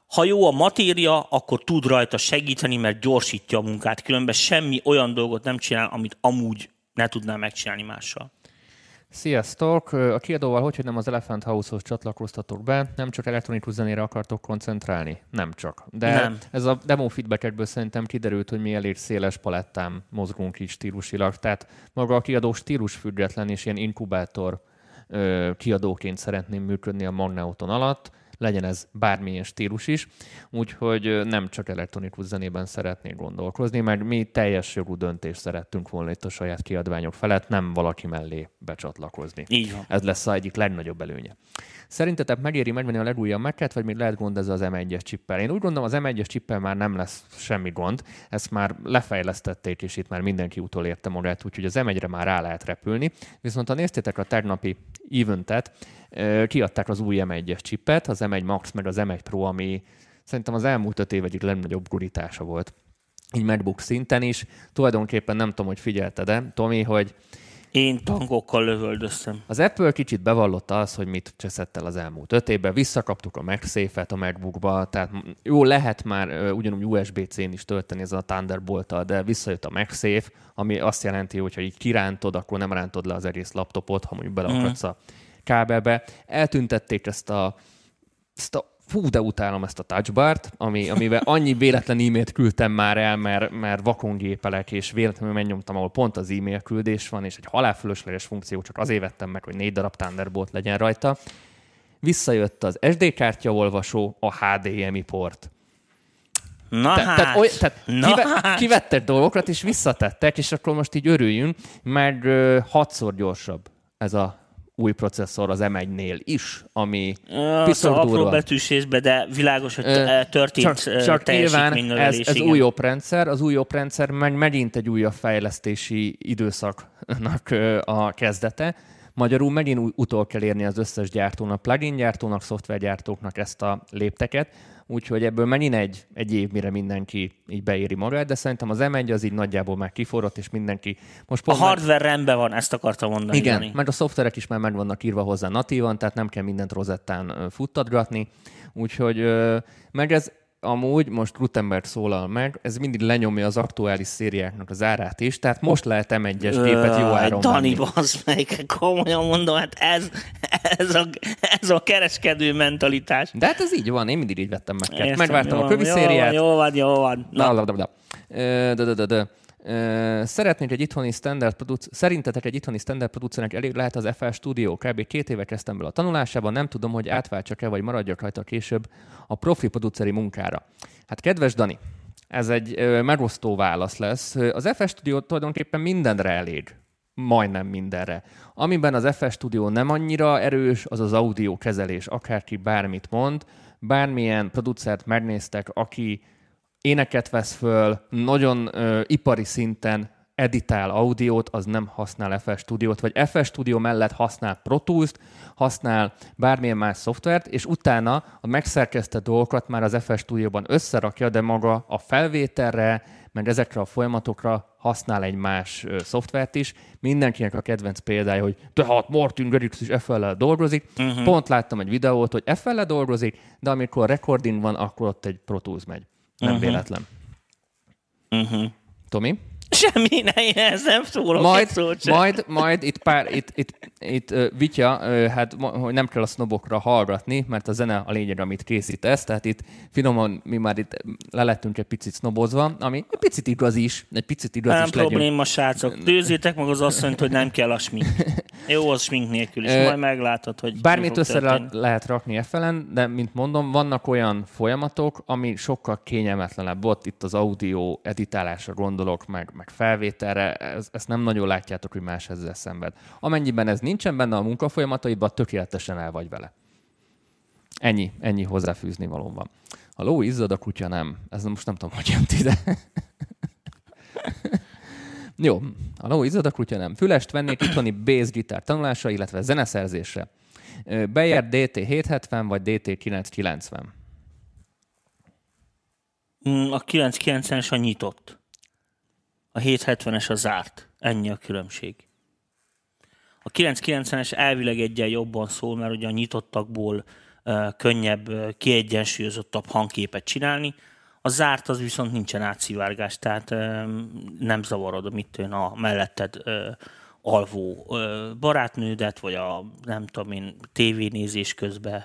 ha jó a matéria, akkor tud rajta segíteni, mert gyorsítja a munkát, különben semmi olyan dolgot nem csinál, amit amúgy ne tudnál megcsinálni mással. Sziasztok! A kiadóval hogy, hogy nem az Elephant House-hoz csatlakoztatok be, nem csak elektronikus zenére akartok koncentrálni? Nem csak. De nem. Ez a demo feedbackekből szerintem kiderült, hogy mi elég széles palettán mozgunk is stílusilag. Tehát maga a kiadó stílus független és ilyen inkubátor ö, kiadóként szeretném működni a Magneoton alatt, legyen ez bármilyen stílus is, úgyhogy nem csak elektronikus zenében szeretnék gondolkozni, mert mi teljes jogú döntést szerettünk volna itt a saját kiadványok felett, nem valaki mellé becsatlakozni. Így van. Ez lesz az egyik legnagyobb előnye. Szerintetek megéri megvenni a legújabb Mac-et, vagy még lehet gond ez az em egyes csippel? Én úgy gondolom, az em egyes csippel már nem lesz semmi gond, ezt már lefejlesztették, és itt már mindenki utolérte magát, úgyhogy az em egyre már rá lehet repülni. Viszont ha néztétek a tegnapi eventet, kiadták az új em egyes csippet, az em egy Max meg az em egy Pro, ami szerintem az elmúlt öt év egyik legnagyobb gurítása volt, így MacBook szinten is. Tulajdonképpen nem tudom, hogy figyelted-e, Tomi, hogy... Én tankokkal lövöldöztem. Az Apple kicsit bevallotta az, hogy mit cseszett el az elmúlt öt évben. Visszakaptuk a MagSafe-et a MacBookba, tehát jó, lehet már ugyanúgy u es bé cén is tölteni ezen a Thunderbolt-tal, de visszajött a MagSafe, ami azt jelenti, hogy ha így kirántod, akkor nem rántod le az egész laptopot, ha mondjuk beleakadsz mm. a kábelbe. Eltüntették ezt a, ezt a fú, de utálom ezt a touchbart, ami, amivel annyi véletlen e-mailt küldtem már el, mert, mert vakon gépelek, és véletlenül megnyomtam, ahol pont az e-mail küldés van, és egy halálfölösleges funkció, csak azért vettem meg, hogy négy darab Thunderbolt legyen rajta. Visszajött az es dé kártyaolvasó, a há dé em i port. Na Te, hát, tehát oly, tehát na kive, hát. Kivettek dolgokat, és visszatettek, és akkor most így örüljünk, meg ö, hatszor gyorsabb ez a új processzor az em egynél is, ami ja, piszok durva. Apró betűsésbe, de világos, hogy történt csak, csak teljesítménynövelés. Ez, ez új oprendszer, az új oprendszer meg megint egy újabb fejlesztési időszaknak a kezdete, Magyarul megint utol kell érni az összes gyártónak, plugin gyártónak, szoftvergyártóknak ezt a lépteket, úgyhogy ebből megint egy, egy év, mire mindenki így beéri magát, de szerintem az em egy az így nagyjából már kiforrott, és mindenki... Most pont a hardware meg... rendben van, ezt akartam mondani. Igen, Jani. Mert a szoftverek is már meg vannak írva hozzá natívan, tehát nem kell mindent rozettán futtatgatni, úgyhogy meg ez... Amúgy most Gutenberg szólal meg, ez mindig lenyomja az aktuális szériáknak az árát is, tehát most lehet em egyes gépet jó áron Dani, bazd meg, komolyan mondom, hát ez, ez, a, ez a kereskedő mentalitás. De hát ez így van, én mindig így vettem meg. Értem, megvártam a kövi szériát. Jó van, jó van. Szeretnék egy itthoni standard producer, szerintetek egy itthoni standard producernek elég lehet az ef el Studio? Kb. Két éve kezdtem bele a tanulásában, nem tudom, hogy átváltsak-e, vagy maradjak rajta később a profi produceri munkára. Hát kedves Dani, ez egy ö, megosztó válasz lesz. Az ef el Studio tulajdonképpen mindenre elég. Majdnem mindenre. Amiben az ef el Studio nem annyira erős, az az audio kezelés. Akárki bármit mond, bármilyen producert megnéztek, aki éneket vesz föl, nagyon ö, ipari szinten editál audiót, az nem használ ef el Studiót, vagy ef el Studio mellett használ Pro Tools-t, használ bármilyen más szoftvert, és utána a megszerkesztett dolgokat már az ef el Studioban összerakja, de maga a felvételre, meg ezekre a folyamatokra használ egy más ö, szoftvert is. Mindenkinek a kedvenc példája, hogy tehát Martin Gerix is ef el-lel dolgozik. Uh-huh. Pont láttam egy videót, hogy ef el-lel dolgozik, de amikor recording van, akkor ott egy Pro Tools megy. Nem uh-huh. véletlen. Uh-huh. Tomi? Semmi, ne, én ezt nem szólok. Majd, majd, majd itt, pár, itt, itt, itt uh, vitya, uh, hát hogy nem kell a sznobokra hallgatni, mert a zene a lényeg, amit készítesz, tehát itt finoman mi már itt lelettünk egy picit sznobozva, ami egy picit igaz is, egy picit igaz nem is legyünk. Nem probléma, srácok. Tőzzétek meg az asszonyt, hogy nem kell a smink. Jó, az smink nélkül is. Majd meglátod, hogy... Bármit össze le- lehet rakni ef el-en, de mint mondom, vannak olyan folyamatok, ami sokkal kényelmetlenebb volt. Itt az audio editálásra gondolok, meg, meg felvételre. Ez, ezt nem nagyon látjátok, hogy más ezzel szenved. Amennyiben ez nincsen benne a munkafolyamataidban, tökéletesen el vagy vele. Ennyi, ennyi hozzáfűzni való van. A ló izzad, a kutya nem. Ez most nem tudom, hogy jött ide. Jó, a ló izzad, a kutya nem. Fülest vennék itthoni bassgitár tanulásra, illetve zeneszerzésre. Bejár dé té hétszázhetven vagy dé té kilencszázkilencven? A kilencszázkilencvenes a nyitott. A hétszázhetvenes a zárt. Ennyi a különbség. A kilencszázkilencvenes elvileg egyen jobban szól, mert ugye a nyitottakból uh, könnyebb, uh, kiegyensúlyozottabb hangképet csinálni. A zárt az viszont nincsen átszivárgás, tehát uh, nem zavarod, mit tűn a melletted uh, alvó uh, barátnődet, vagy a nem tudom én, tévénézés közben,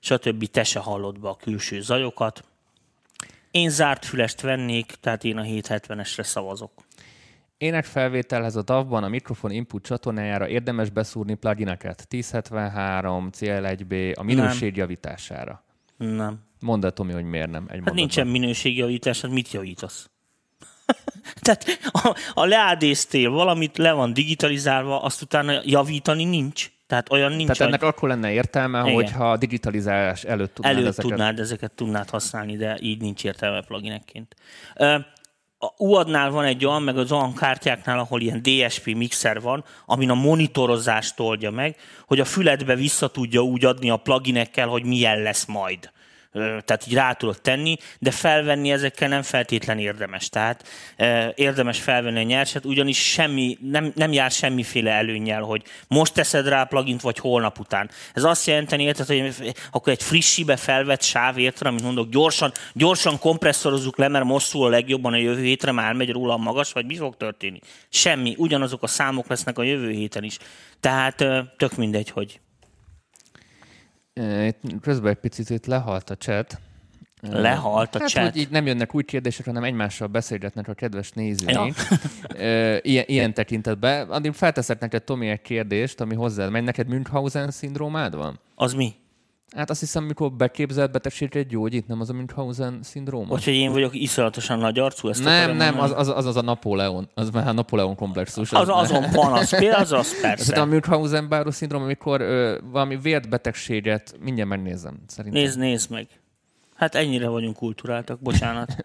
stb. Te se hallod be a külső zajokat. Én zárt fülest vennék, tehát én a hétszázhetvenesre szavazok. Énekfelvételhez a dé á vé-ban a mikrofon input csatornájára érdemes beszúrni plugineket. tíz hetvenhárom, cé el egy bé, a minőség javítására. Nem. Mondd el, Tomi, hogy miért nem. Egy hát nincsen minőségjavítás, hát mit javítasz? Tehát a, a leádésztél valamit, le van digitalizálva, azt utána javítani nincs. Tehát olyan nincs. Tehát ennek hogy... akkor lenne értelme, igen, hogyha a digitalizálás előtt tudnád előtt ezeket... tudnád, ezeket tudnád használni, de így nincs értelme pluginekként. A u á dé-nál van egy olyan, meg az olyan kártyáknál, ahol ilyen dé es pé mixer van, amin a monitorozást oldja meg, hogy a füledbe vissza tudja úgy adni a pluginekkel, hogy milyen lesz majd. Tehát így rá tudod tenni, de felvenni ezekkel nem feltétlen érdemes. Tehát eh, érdemes felvenni a nyerset, ugyanis semmi, nem, nem jár semmiféle előnnyel, hogy most teszed rá a plugint, vagy holnap után. Ez azt jelenteni, érted, hogy akkor egy frissibe felvett sáv, érted, amit mondok, gyorsan, gyorsan kompresszorozzuk le, mert most szól a legjobban a jövő hétre, már megy róla a magas, vagy mi fog történni? Semmi. Ugyanazok a számok lesznek a jövő héten is. Tehát eh, tök mindegy, hogy... Itt közben egy picit itt lehalt a chat. Lehalt a hát, chat? Hogy így nem jönnek új kérdések, hanem egymással beszélgetnek a kedves nézőink. Ja. Ilyen, ilyen tekintetben. Addig felteszek neked, Tomi, egy kérdést, ami hozzád megy. Neked Münchhausen-szindrómád van? Az mi? Hát azt hiszem, mikor beképzelt betegségre egy gyógyít, nem az a Münchhausen-szindróma. Vagy hogy én vagyok iszonyatosan nagy arcú? Ezt nem, nem, az, az, az az a Napóleon. Az már a Napóleon komplexus. Az azon panasz, például az az persze. Ez a Münchhausen-Báró-szindróma, amikor ö, valami vérbetegséget, mindjárt megnézem szerintem. Nézd, nézd meg. Hát ennyire vagyunk kulturáltak, bocsánat.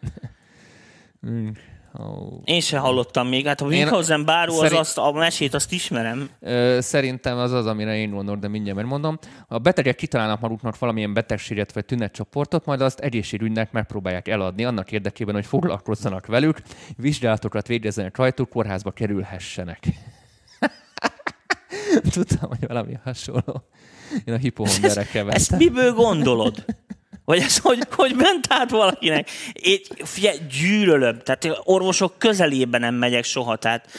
Oh. Én sem hallottam még. Hát a Winhausen báró, szerint... az azt, a mesét azt ismerem. Ö, szerintem az az, amire én gondolok, de mindjárt mondom. A betegek kitalálnak maguknak valamilyen betegséget vagy tünetcsoportot, majd azt egészségügynek megpróbálják eladni annak érdekében, hogy foglalkozzanak velük, vizsgálatokat végezzenek rajtuk, kórházba kerülhessenek. Tudtam, hogy valami hasonló. Én a hipohonderekkel vettem. Ezt miből gondolod? Vagy ez, hogy, hogy ment át valakinek? Én figyelj, gyűlölöm. Tehát orvosok közelében nem megyek soha. Tehát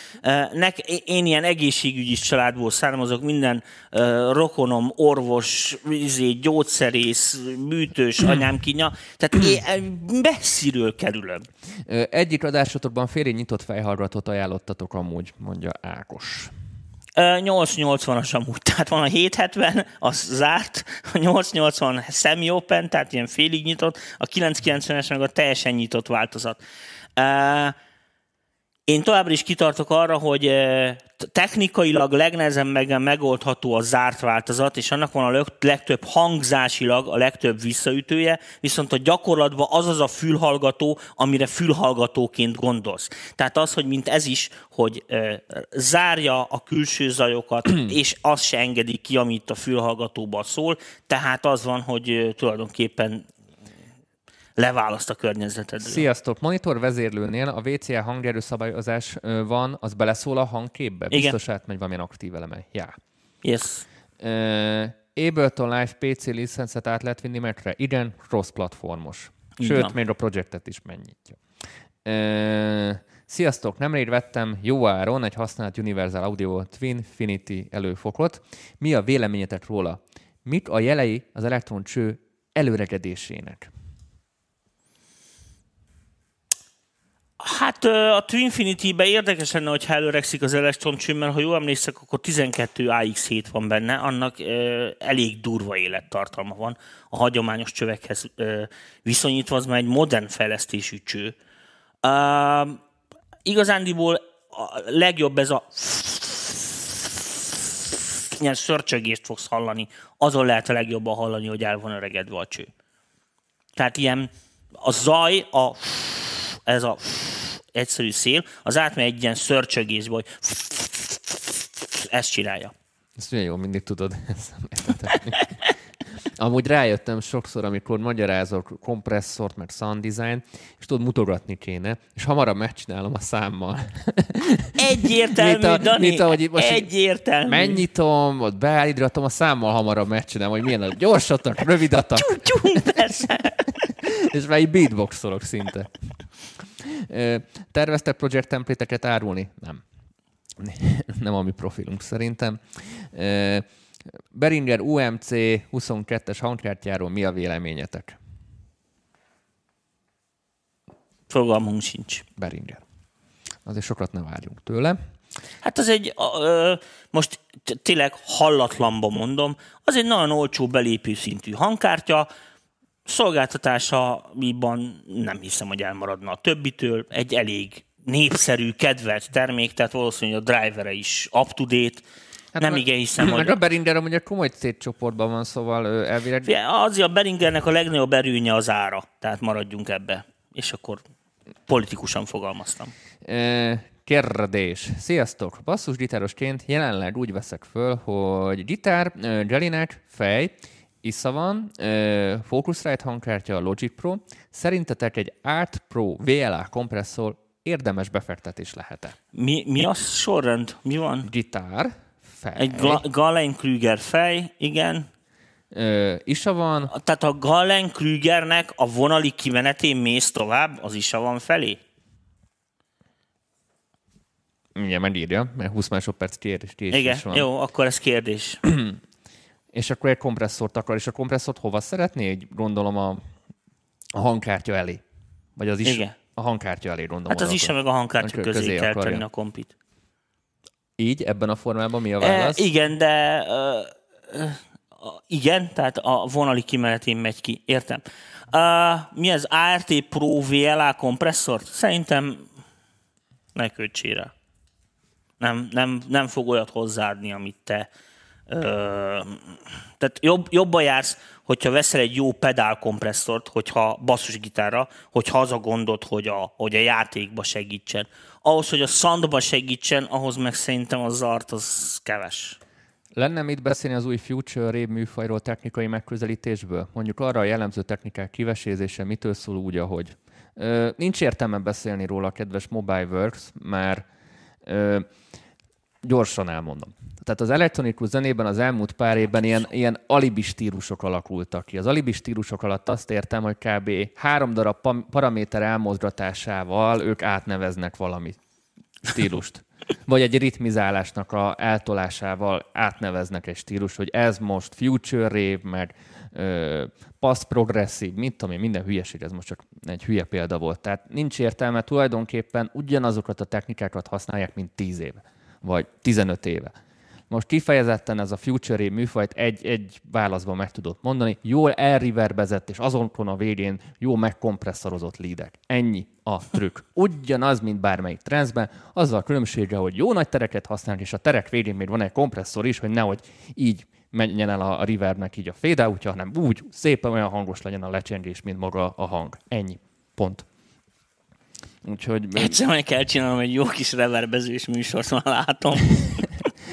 nek, én ilyen egészségügyi családból származok, minden uh, rokonom, orvos, izé, gyógyszerész, műtős, anyám kínja. Tehát én messziről kerülöm. Egyik adásotokban férj nyitott fejhallgatót ajánlottatok amúgy, mondja Ákos. nyolc nyolcvanas amúgy, tehát van a hét hetven, az zárt, a nyolc nyolcvan semi-open, tehát ilyen félig nyitott, a kilenc kilencvenes meg a teljesen nyitott változat. Én továbbra is kitartok arra, hogy technikailag legnehezen meg megoldható a zárt változat, és annak van a legtöbb hangzásilag a legtöbb visszaütője, viszont a gyakorlatban az az a fülhallgató, amire fülhallgatóként gondolsz. Tehát az, hogy mint ez is, hogy zárja a külső zajokat, és azt se engedi ki, amit a fülhallgatóban szól, tehát az van, hogy tulajdonképpen leválaszt a környezetedről. Sziasztok! Monitor vezérlőnél a vé cé el hangerőszabályozás van, az beleszól a hangképbe? Biztos átmegy valamilyen aktív eleme. Yeah. Yes. Uh, Ableton Live pé cé licencet át lehet vinni Macre. Igen, rossz platformos. Sőt, még a projektet is megnyitja. Uh, Sziasztok! Nemrég vettem jó áron egy használt Universal Audio Twinfinity előfokot. Mi a véleményetek róla? Mik a jelei az elektroncső előregedésének? Hát a Twinfinity-ben érdekes lenne, hogyha előregszik az elektroncső, mert ha jól emlékszek, akkor tizenkét á iksz hét van benne, annak ö, elég durva élettartalma van a hagyományos csövekhez ö, viszonyítva, az már egy modern fejlesztésű cső. Uh, igazándiból a legjobb ez a ilyen szörcsögést fogsz hallani, azon lehet a legjobban hallani, hogy el van öregedve a cső. Tehát ilyen a zaj, a ez a egyszerű szél, az átmegy egy ilyen szörcsögésbe, hogy ezt csinálja. Ezt olyan jó, mindig tudod. Amúgy rájöttem sokszor, amikor magyarázok kompresszort, meg sound design, és tudod, mutogatni kéne, és hamarabb megcsinálom a számmal. Egyértelmű, mint a, Dani, mint ahogy most egyértelmű. Megnyitom, ott beállítom, a számmal hamarabb megcsinálom, hogy milyen a gyorsatak, rövidatak. Csum-csum, persze. És már így beatboxolok szinte. Terveztek project templéteket árulni? Nem. Nem a mi profilunk szerintem. Beringer u em cé huszonkettes hangkártyáról mi a véleményetek? Fogalmunk sincs. Beringer. Azért sokat nem várjunk tőle. Hát az egy, ö, most tényleg hallatlanban mondom, az egy nagyon olcsó belépő szintű hangkártya, szolgáltatásaban nem hiszem, hogy elmaradna a többitől. Egy elég népszerű, kedvelt termék, tehát valószínűleg a drivere is up-to-date. Hát nem igen hiszem, hogy... Meg a Beringer amúgy egy komoly cégcsoportban van, szóval elvileg... Azért a Beringernek a legnagyobb erőnye az ára, tehát maradjunk ebbe. És akkor politikusan fogalmaztam. Kérdés. Sziasztok! Basszusgitárosként jelenleg úgy veszek föl, hogy gitár, Gelinek, fej... Isza van, Focusrite hangkártya, Logic Pro. Szerintetek egy Art Pro vé el á kompresszor érdemes befektetés lehet-e? Mi, mi az sorrend? Mi van? Gitár, fej. Egy Ga- Gallen-Krüger fej, igen. Ö, Isza van. Tehát a Gallen-Krügernek a vonali kimenetén mész tovább, az Isza van felé? Ugye, megírja, mert húsz másodperc kérdés, kérdés igen, is van. Jó, akkor ez kérdés. És akkor egy kompresszort akar, és a kompresszort hova szeretné? Gondolom a, a hangkártya elé. Vagy az is igen. A hangkártya elé, gondolom. Hát az is meg a hangkártya közé, közé kell akarja. Tenni a kompit. Így, ebben a formában mi a válasz? E, igen, de uh, uh, igen, tehát a vonali kimenetén megy ki. Értem. Uh, mi az á er té Pro vé el á kompresszort? Szerintem ne kötsére. Nem, nem, nem fog olyat hozzáadni, amit te Tehát jobb, jobban jársz, hogyha veszel egy jó pedálkompresszort, hogyha basszusgitárra, hogyha az a gondod, hogy a, hogy a játékba segítsen. Ahhoz, hogy a soundba segítsen, ahhoz meg szerintem a zart az keves. Lenne mit beszélni az új Future Rave műfajról technikai megközelítésből? Mondjuk arra a jellemző technikák kivesézése mitől szól úgy, ahogy. Ö, nincs értelme beszélni róla, kedves MobileWorks, mert ö, gyorsan elmondom. Tehát az elektronikus zenében az elmúlt pár évben ilyen, ilyen alibi stílusok alakultak ki. Az alibi stílusok alatt azt értem, hogy kb. három darab paraméter elmozgatásával ők átneveznek valami stílust. Vagy egy ritmizálásnak a eltolásával átneveznek egy stílus, hogy ez most future rave, meg ö, past progressive, mit tudom én, minden hülyeség, ez most csak egy hülye példa volt. Tehát nincs értelme, tulajdonképpen ugyanazokat a technikákat használják, mint tíz éve, vagy tizenöt éve. Most kifejezetten ez a future rave műfajt egy, egy válaszban meg tudott mondani, jól elriverbezett, és azonkon a végén jó megkompresszorozott leadek. Ennyi a trükk. Ugyanaz, mint bármelyik transzben, azzal a különbsége, hogy jó nagy tereket használnak, és a terek végén még van egy kompresszor is, hogy nehogy így menjen el a reverbnek így a fade outja, hanem úgy szépen olyan hangos legyen a lecsengés, mint maga a hang. Ennyi. Pont. Úgyhogy... Egyszerűen meg kell csinálnom egy jó kis reverbezős műsort, már látom.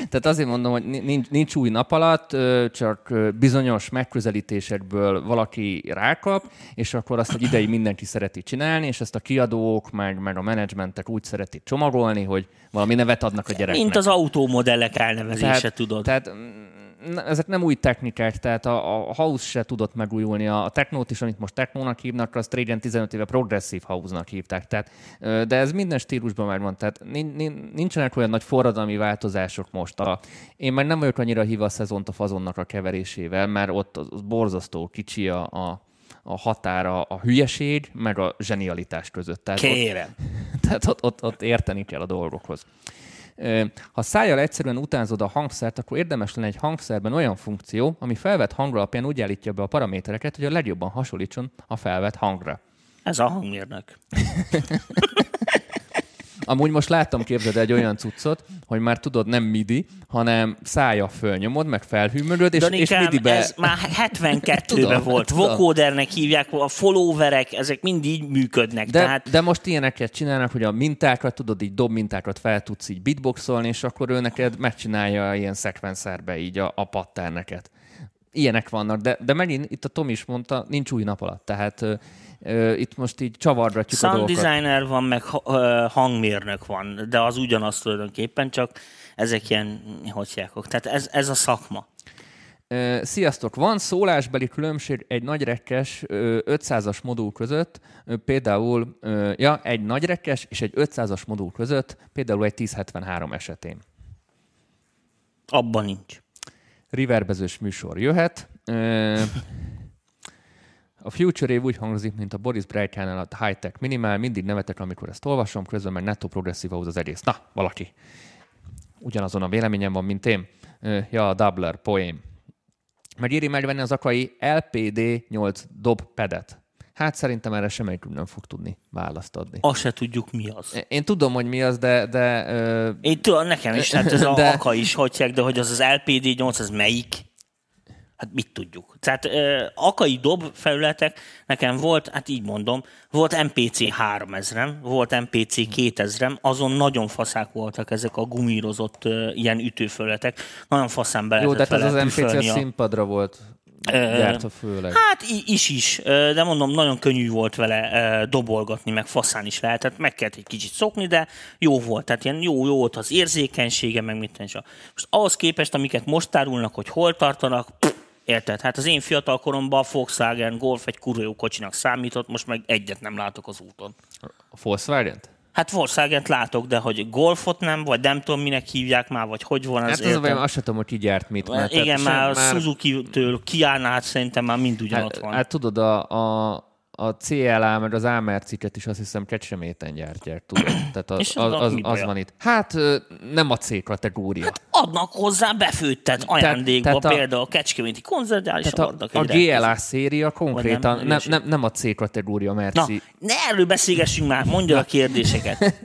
Tehát azért mondom, hogy nincs, nincs új nap alatt, csak bizonyos megközelítésekből valaki rákap, és akkor azt egy ideig mindenki szereti csinálni, és ezt a kiadók, meg, meg a menedzsmentek úgy szeretik csomagolni, hogy valami nevet adnak a gyereknek. Mint az autómodellek elnevezése, tehát, tudod. Tehát ezek nem új technikák, tehát a, a house se tudott megújulni. A technót is, amit most technónak hívnak, azt régen tizenöt éve progresszív house-nak hívták. Tehát, de ez minden stílusban már van. Tehát nincsenek olyan nagy forradalmi változások most. A, én már nem vagyok annyira híva a szezont a fazonnak a keverésével, mert ott az borzasztó kicsi a, a, a határa a hülyeség, meg a zsenialitás között. Tehát kérem! Ott, tehát ott, ott, ott érteni kell a dolgokhoz. Ha szájjal egyszerűen utánzod a hangszert, akkor érdemes lenne egy hangszerben olyan funkció, ami felvett hang alapján úgy állítja be a paramétereket, hogy a legjobban hasonlítson a felvett hangra. Ez a hangmérnök. Amúgy most láttam, képzeld, egy olyan cuccot, hogy már tudod, nem midi, hanem szája fölnyomod, meg felhűmölöd, és, és midibe... ez már hetvenkettőben volt. Vocodernek hívják, a followerek, ezek mind így működnek. De, tehát... de most ilyeneket csinálnak, hogy a mintákat, tudod, így dob mintákat fel tudsz így beatboxolni, és akkor ő neked megcsinálja ilyen szekvenszerbe így a, a patterneket. Ilyenek vannak, de, de megint itt a Tom is mondta, nincs új nap alatt, tehát... Itt most így csavargatjuk sound a dolgokat. Sound designer van, meg hangmérnök van, de az ugyanaz tulajdonképpen, csak ezek ilyen, hogy jelkok. Tehát ez, ez a szakma. Sziasztok! Van szólásbeli különbség egy nagyrekkes ötszázas modul között, például ja, egy nagyrekkes és egy ötszázas modul között, például egy ezerhetvenhárom esetén. Abban nincs. Riverbezős műsor jöhet. A Future Rave úgy hangzik, mint a Boris Brejkánál a high-tech minimál, mindig nevetek, amikor ezt olvasom, közben meg netto progresszív ahhoz az egész. Na, valaki. Ugyanazon a véleményem van, mint én. Ja, a Doubler, poém. Megéri megvenni az akai el pé dé nyolc dob pedet. Hát szerintem erre semmelyikünk nem fog tudni választ adni. Azt se tudjuk, mi az. Én tudom, hogy mi az, de... de ö... Én tudom, nekem is, hát ez de... az aka is, hagyják, de hogy az az el pé dé nyolc, az melyik? Hát mit tudjuk? Tehát ö, akai dob felületek, nekem volt, hát így mondom, volt em pé cé háromezren, volt em pé cé kétezren, azon nagyon faszák voltak ezek a gumírozott ö, ilyen ütőfelületek. Nagyon faszán be. Jó, de ez az em pé cé a színpadra volt gyártva főleg. Hát is-is, de mondom, nagyon könnyű volt vele dobolgatni, meg faszán is lehetett, meg kellett egy kicsit szokni, de jó volt, tehát ilyen jó, jó volt az érzékenysége, meg minden is. Most ahhoz képest, amiket most tárulnak, hogy hol tartanak, érted? Hát az én fiatal koromban a Volkswagen Golf egy kurva jó kocsinak számított, most meg egyet nem látok az úton. A Volkswagen-t? Hát Volkswagen-t látok, de hogy Golfot nem, vagy nem tudom, minek hívják már, vagy hogy van. Hát az a vajon, azt sem tudom, hogy ki gyárt mit. Mert igen, már Suzuki-től Kián át szerintem már mind ugyanott hát, van. Hát tudod, a, a, a cé el á, meg az Ámer cikket is azt hiszem Kecskeméten gyártják, tudod. Tehát az, az, az, az van itt. Hát nem a C kategória. Hát adnak hozzá befőttet ajándékba, tehát, tehát például a kecskeméti konzertális adnak. A gé el á széria konkrétan nem, nem, nem, nem a C kategória, merci. Na, ne erről beszélgessünk már, mondja a kérdéseket.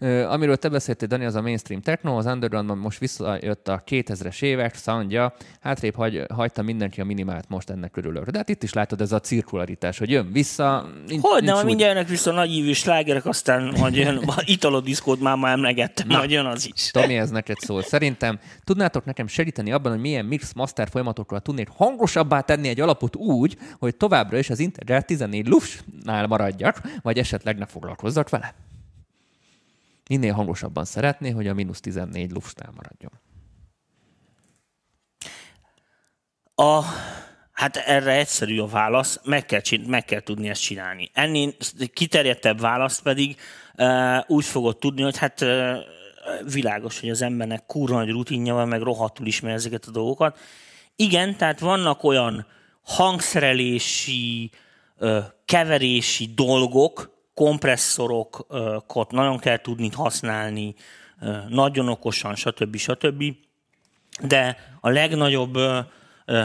Amiről te beszéltél, Dani, az a mainstream techno, az undergroundban most visszajött a kétezres évek soundja, hátrébb hagy, hagyta mindenki a minimált most ennek körülök. De hát itt is látod, ez a cirkularitás, hogy jön vissza. Nincs, Hogyne, nincs mindjárt jönnek vissza nagyívű slágerek, aztán hogy jön, italodiszkót már már emlegettem, hogy jön az is. Tomi, ez neked szól. Szerintem tudnátok nekem segíteni abban, hogy milyen mix-master folyamatokkal tudnék hangosabbá tenni egy alapot úgy, hogy továbbra is az Integer tizennégy lufnál maradjak, vagy esetleg ne foglalkozzak vele. Minél hangosabban szeretné, hogy a mínusz tizennégy lufnál maradjon. A... Hát erre egyszerű a válasz, meg kell, meg kell tudni ezt csinálni. Ennél kiterjedtebb választ pedig uh, úgy fogod tudni, hogy hát uh, világos, hogy az embernek kurva nagy rutinja van, meg rohadtul ismeri ezeket a dolgokat. Igen, tehát vannak olyan hangszerelési, uh, keverési dolgok, kompresszorokat nagyon kell tudni használni, uh, nagyon okosan, stb. stb. De a legnagyobb... Uh,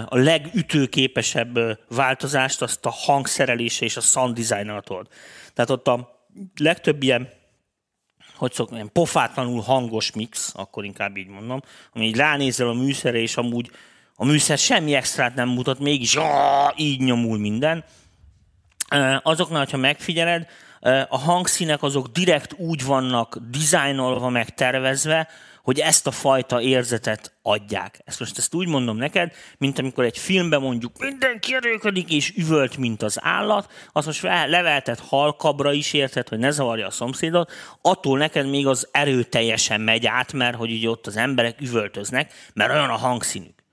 a legütőképesebb változást azt a hangszerelése és a sound design-nal tudod. Tehát ott a legtöbb ilyen, hogy szok, ilyen pofátlanul hangos mix, akkor inkább így mondom, ami így ránézel a műszerre, és amúgy a műszer semmi extrát nem mutat, mégis így nyomul minden. Azoknál, ha megfigyeled, a hangszínek azok direkt úgy vannak dizájnolva, meg tervezve, hogy ezt a fajta érzetet adják. Ezt most ezt úgy mondom neked, mint amikor egy filmben mondjuk mindenki erőködik és üvölt, mint az állat, azt most levelted halkabra is, érted, hogy ne zavarja a szomszédot, attól neked még az erő teljesen megy át, mert hogy így ott az emberek üvöltöznek, mert olyan a hangszínük.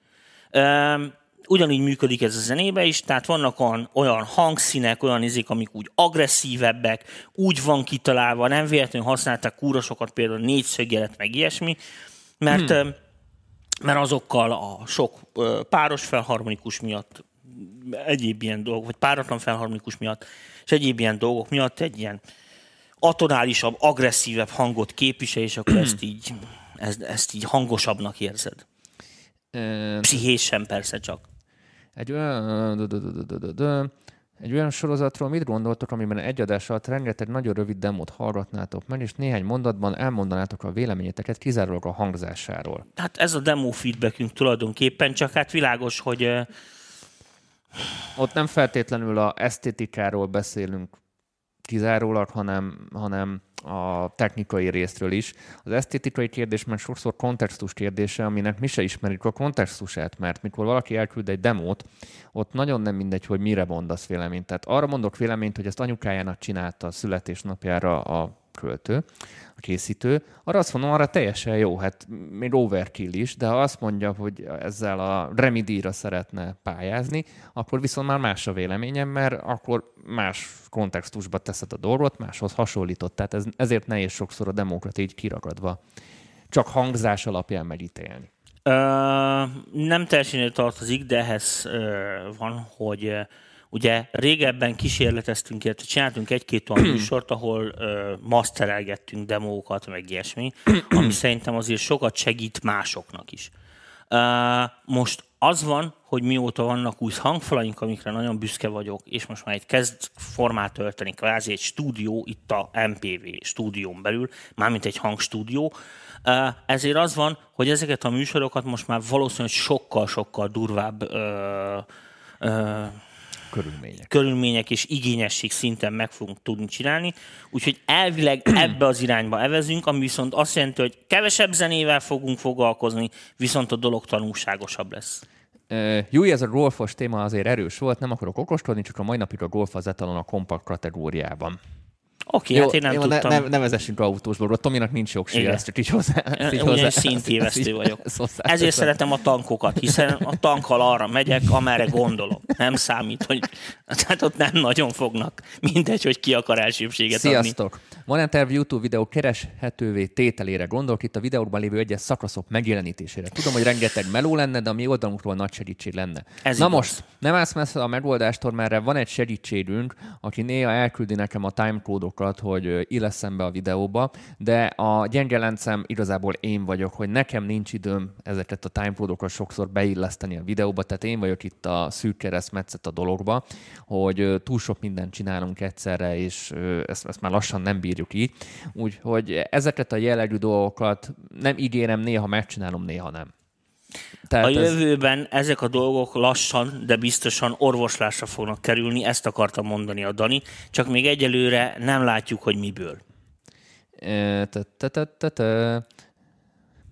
Üm, ugyanígy működik ez a zenébe is, tehát vannak olyan, olyan hangszínek, olyan izék, amik úgy agresszívebbek, úgy van kitalálva, nem véletlenül használták kúrosokat, például négyszögjelet, meg ilyesmi, mert, hmm. mert azokkal a sok páros felharmonikus miatt, egyéb ilyen dolgok, vagy páratlan felharmonikus miatt, és egyéb ilyen dolgok miatt egy ilyen atonálisabb, agresszívebb hangot képvisel, és akkor ezt így, ezt, ezt így hangosabbnak érzed. Pszichésen persze csak. Egy olyan, egy olyan sorozatról mit gondoltok, amiben egy adás alatt rengeteg nagyon rövid demót hallgatnátok meg, és néhány mondatban elmondanátok a véleményeteket kizárólag a hangzásáról? Hát ez a demo feedbackünk tulajdonképpen, csak hát világos, hogy... Ott nem feltétlenül a esztétikáról beszélünk kizárólag, hanem, hanem a technikai részről is. Az esztétikai kérdés már sokszor kontextus kérdése, aminek mi se ismerjük a kontextusát, mert mikor valaki elküld egy demót, ott nagyon nem mindegy, hogy mire mondasz véleményt. Tehát arra mondok véleményt, hogy ezt anyukájának csinálta a születésnapjára a költő, a készítő. Arra azt mondom, arra teljesen jó, hát még overkill is, de ha azt mondja, hogy ezzel a remedíjra szeretne pályázni, akkor viszont már más a véleményem, mert akkor más kontextusba teszed a dolgot, máshoz hasonlított. Tehát ez, ezért nehéz sokszor a demókat így kiragadva csak hangzás alapján megítélni. Ö, nem teljesen tartozik, de ehhez ö, van, hogy ugye régebben kísérleteztünk, illetve csináltunk egy-két olyan műsort, ahol ö, maszterelgettünk demókat, meg ilyesmi, ami szerintem azért sokat segít másoknak is. Ö, most az van, hogy mióta vannak új hangfalaink, amikre nagyon büszke vagyok, és most már egy kezd formát ölteni, kvázi egy stúdió itt a em pé vé stúdión belül, mármint egy hangstúdió. Uh, ezért az van, hogy ezeket a műsorokat most már valószínűleg sokkal-sokkal durvább uh, uh, körülmények. körülmények és igényesség szinten meg fogunk tudni csinálni. Úgyhogy elvileg ebbe az irányba evezünk, ami viszont azt jelenti, hogy kevesebb zenével fogunk foglalkozni, viszont a dolog tanulságosabb lesz. Uh, Júj, ez a golfos téma azért erős volt, nem akarok okoskodni, csak a mai napig a golf az etalon a kompakt kategóriában. Oké, okay, hát én nem jó, tudtam. Ne, ne, nevezessünk autósból, Tominak nincs jogsír, ezt csak így hozzá. Ugyan szintévesztő vagyok. Ezt, ezt Ezért ezt szeretem a tankokat, hiszen a tankkal arra megyek, amerre gondolom. Nem számít, hogy tehát ott nem nagyon fognak. Mindegy, hogy ki akar elsőbséget adni. Sziasztok! Moneterv YouTube videó kereshetővé tételére gondolok, itt a videókban lévő egyes szakaszok megjelenítésére. Tudom, hogy rengeteg meló lenne, de a mi oldalunkról nagy segítség lenne. Ez Na igaz. Most, nem állsz messze a megoldástól, mert van egy segítségünk, aki néha elküldi nekem a timecode-ok, hogy illeszem be a videóba, de a gyenge láncem igazából én vagyok, hogy nekem nincs időm ezeket a timecode-okat sokszor beilleszteni a videóba, tehát én vagyok itt a szűk keresztmetszet a dologba, hogy túl sok mindent csinálunk egyszerre, és ezt, ezt már lassan nem bírjuk mondjuk így. Úgyhogy ezeket a jellegű dolgokat nem ígérem, néha megcsinálom, néha nem. Tehát a jövőben ez... ezek a dolgok lassan, de biztosan orvoslásra fognak kerülni, ezt akarta mondani a Dani, csak még egyelőre nem látjuk, hogy miből.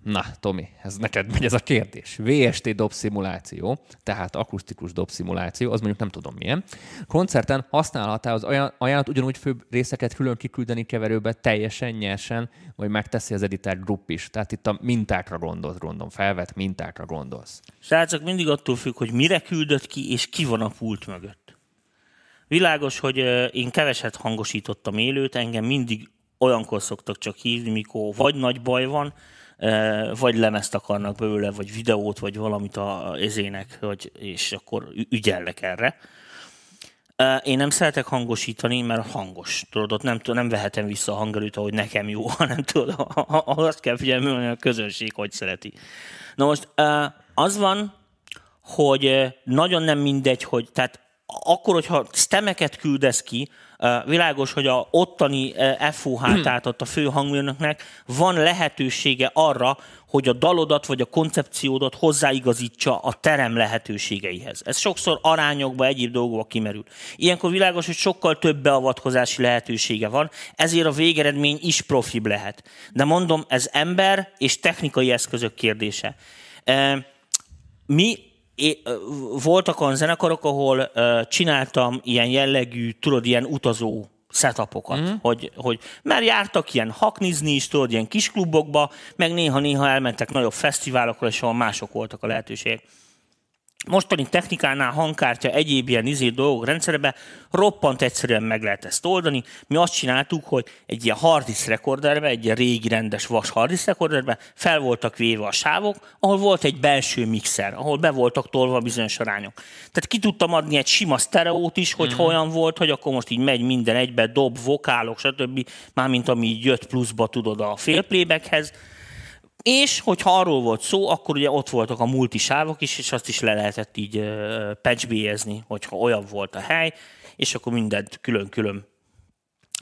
Na, Tomi, ez neked megy ez a kérdés. vé es té dobszimuláció, tehát akusztikus dobszimuláció, az mondjuk nem tudom milyen. Koncerten használhatához ajánlott ugyanúgy főbb részeket külön kiküldeni keverőbe teljesen nyersen, vagy megteszi az editár grupp is. Tehát itt a mintákra gondolsz, gondolom, felvett mintákra gondolsz. Srácok, mindig attól függ, hogy mire küldött ki, és ki van a pult mögött. Világos, hogy én keveset hangosítottam élőt, engem mindig olyankor szoktak csak hívni, mikor vagy nagy baj van, vagy lemezt akarnak belőle, vagy videót, vagy valamit az ezének, vagy, és akkor ügyellek erre. Én nem szeretek hangosítani, mert hangos. Tudod, ott nem, nem vehetem vissza a hangerőt, ahogy nekem jó, hanem tudod, azt kell figyelni, hogy a közönség hogy szereti. Na most az van, hogy nagyon nem mindegy, hogy, tehát akkor, hogyha stemeket küldesz ki, világos, hogy a ottani ef o há, tehát ott a fő hangmérnöknek van lehetősége arra, hogy a dalodat vagy a koncepciódat hozzáigazítsa a terem lehetőségeihez. Ez sokszor arányokba, egyéb dolgokba kimerül. Ilyenkor világos, hogy sokkal több beavatkozási lehetősége van, ezért a végeredmény is profibb lehet. De mondom, ez ember és technikai eszközök kérdése. Mi É, voltak olyan zenekarok, ahol uh, csináltam ilyen jellegű, tudod, ilyen utazó setupokat, mm-hmm. hogy, hogy mert jártak ilyen haknizni is, tudod, ilyen kis klubokba, meg néha-néha elmentek nagyobb fesztiválokra, és ahol mások voltak a lehetőségek. Mostani technikánál hangkártya, egyéb ilyen izé dolgok rendszerben roppant egyszerűen meg lehet ezt oldani. Mi azt csináltuk, hogy egy ilyen harddisk rekorderbe, egy ilyen régi rendes vas harddisk rekorderbe fel voltak véve a sávok, ahol volt egy belső mixer, ahol be voltak tolva bizonyos arányok. Tehát ki tudtam adni egy sima sztereót is, hogyha mm. olyan volt, hogy akkor most így megy minden egybe, dob, vokálok, stb. Mármint ami így jött pluszba, tudod, a fél playbackhez. És hogyha arról volt szó, akkor ugye ott voltak a multisávok is, és azt is le lehetett így uh, patchbézni, hogyha olyan volt a hely, és akkor mindent külön-külön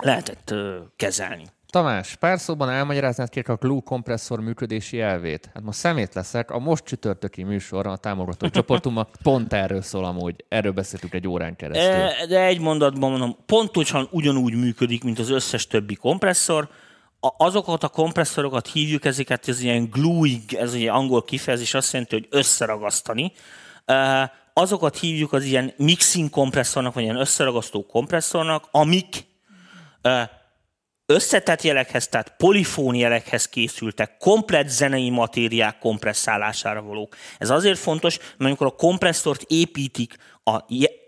lehetett uh, kezelni. Tamás, pár szóban elmagyaráznád kérlek a Glue kompresszor működési elvét. Hát most szemét leszek, a most csütörtöki műsorra a támogató csoportunkban pont erről szól amúgy, erről beszéltük egy órán keresztül. De egy mondatban mondom, pontosan ugyanúgy működik, mint az összes többi kompresszor. Azokat a kompresszorokat hívjuk, ezeket az ilyen gluing, ez ugye angol kifejezés, azt jelenti, hogy összeragasztani. Azokat hívjuk az ilyen mixing kompresszornak, vagy ilyen összeragasztó kompresszornak, amik összetett jelekhez, tehát polifón jelekhez készültek, komplett zenei matériák kompresszálására valók. Ez azért fontos, mert amikor a kompresszort építik, a,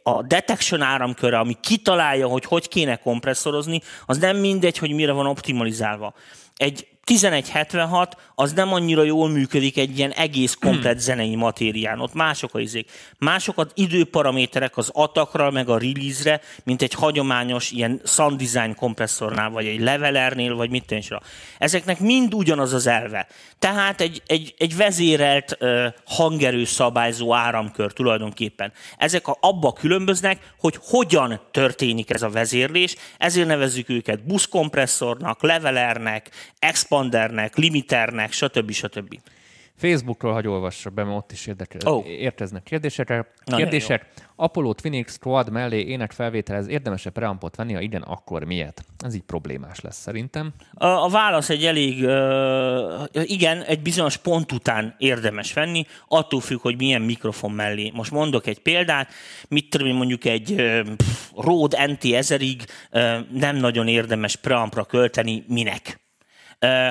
a detection áramköre, ami kitalálja, hogy hogy kéne kompresszorozni, az nem mindegy, hogy mire van optimalizálva. Egy tizenegy hetvenhat az nem annyira jól működik egy ilyen egész komplett zenei matérián. Ott mások a izék. Mások az időparaméterek az atakra, meg a release-re, mint egy hagyományos ilyen sound design kompresszornál, vagy egy levelernél, vagy mit tűncs rá. Ezeknek mind ugyanaz az elve. Tehát egy, egy, egy vezérelt uh, hangerőszabályzó áramkör tulajdonképpen. Ezek a, abba különböznek, hogy hogyan történik ez a vezérlés, ezért nevezzük őket buszkompresszornak, levelernek, expandernek, limiternek, stb. Stb. Facebookról hagy olvassa be, mert ott is érdekel, oh. érkeznek kérdésekre. Kérdések. Apollo Twin Squad mellé énekfelvételhez érdemes-e preampot venni, ha igen, akkor miért? Ez így problémás lesz szerintem. A, a válasz egy elég, uh, igen, egy bizonyos pont után érdemes venni, attól függ, hogy milyen mikrofon mellé. Most mondok egy példát, mit tudom mondjuk egy uh, Rode en té ezerig uh, nem nagyon érdemes preampra költeni, minek?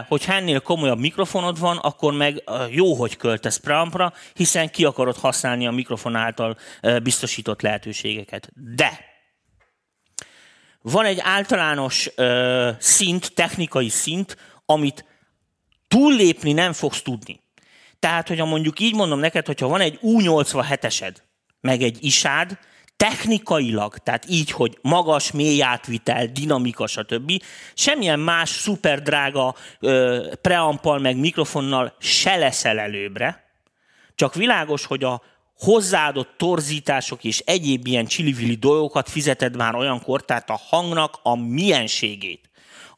Hogyha ennél komolyabb mikrofonod van, akkor meg jó, hogy költesz preampra, hiszen ki akarod használni a mikrofon által biztosított lehetőségeket. De van egy általános szint, technikai szint, amit túllépni nem fogsz tudni. Tehát, hogyha mondjuk így mondom neked, hogyha van egy U nyolcvanhetesed, meg egy isád, technikailag, tehát így, hogy magas, mély átvitel, dinamika, stb. Semmilyen más szuper drága ö, preampal meg mikrofonnal se leszel előbbre, csak világos, hogy a hozzáadott torzítások és egyéb ilyen csili-vili dolgokat fizeted már olyankor, tehát a hangnak a mienségét.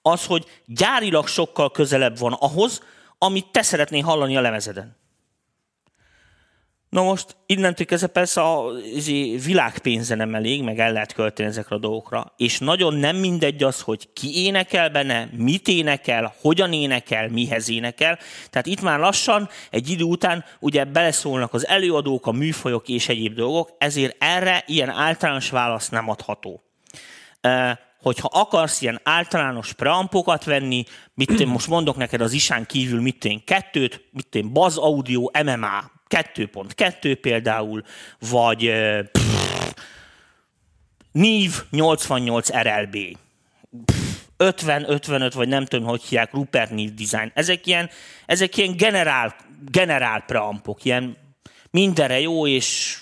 az, hogy gyárilag sokkal közelebb van ahhoz, amit te szeretnél hallani a lemezeden. Na most innentől kezdve persze a világpénze nem elég, meg el lehet költeni ezekre a dolgokra, és nagyon nem mindegy az, hogy ki énekel benne, mit énekel, hogyan énekel, mihez énekel. Tehát itt már lassan egy idő után ugye beleszólnak az előadók, a műfajok és egyéb dolgok, ezért erre ilyen általános válasz nem adható. Hogyha akarsz ilyen általános preampokat venni, mit én most mondok neked az isán kívül, mit én kettőt, mit én Buzz Audio em em á, kettő pont kettő például, vagy pff, NIV nyolcvannyolc er el bé, ötven ötvenöt, vagy nem tudom, hogy hívják, Rupert NIV Design. Ezek ilyen, ezek ilyen generál, generál preampok, ilyen mindenre jó és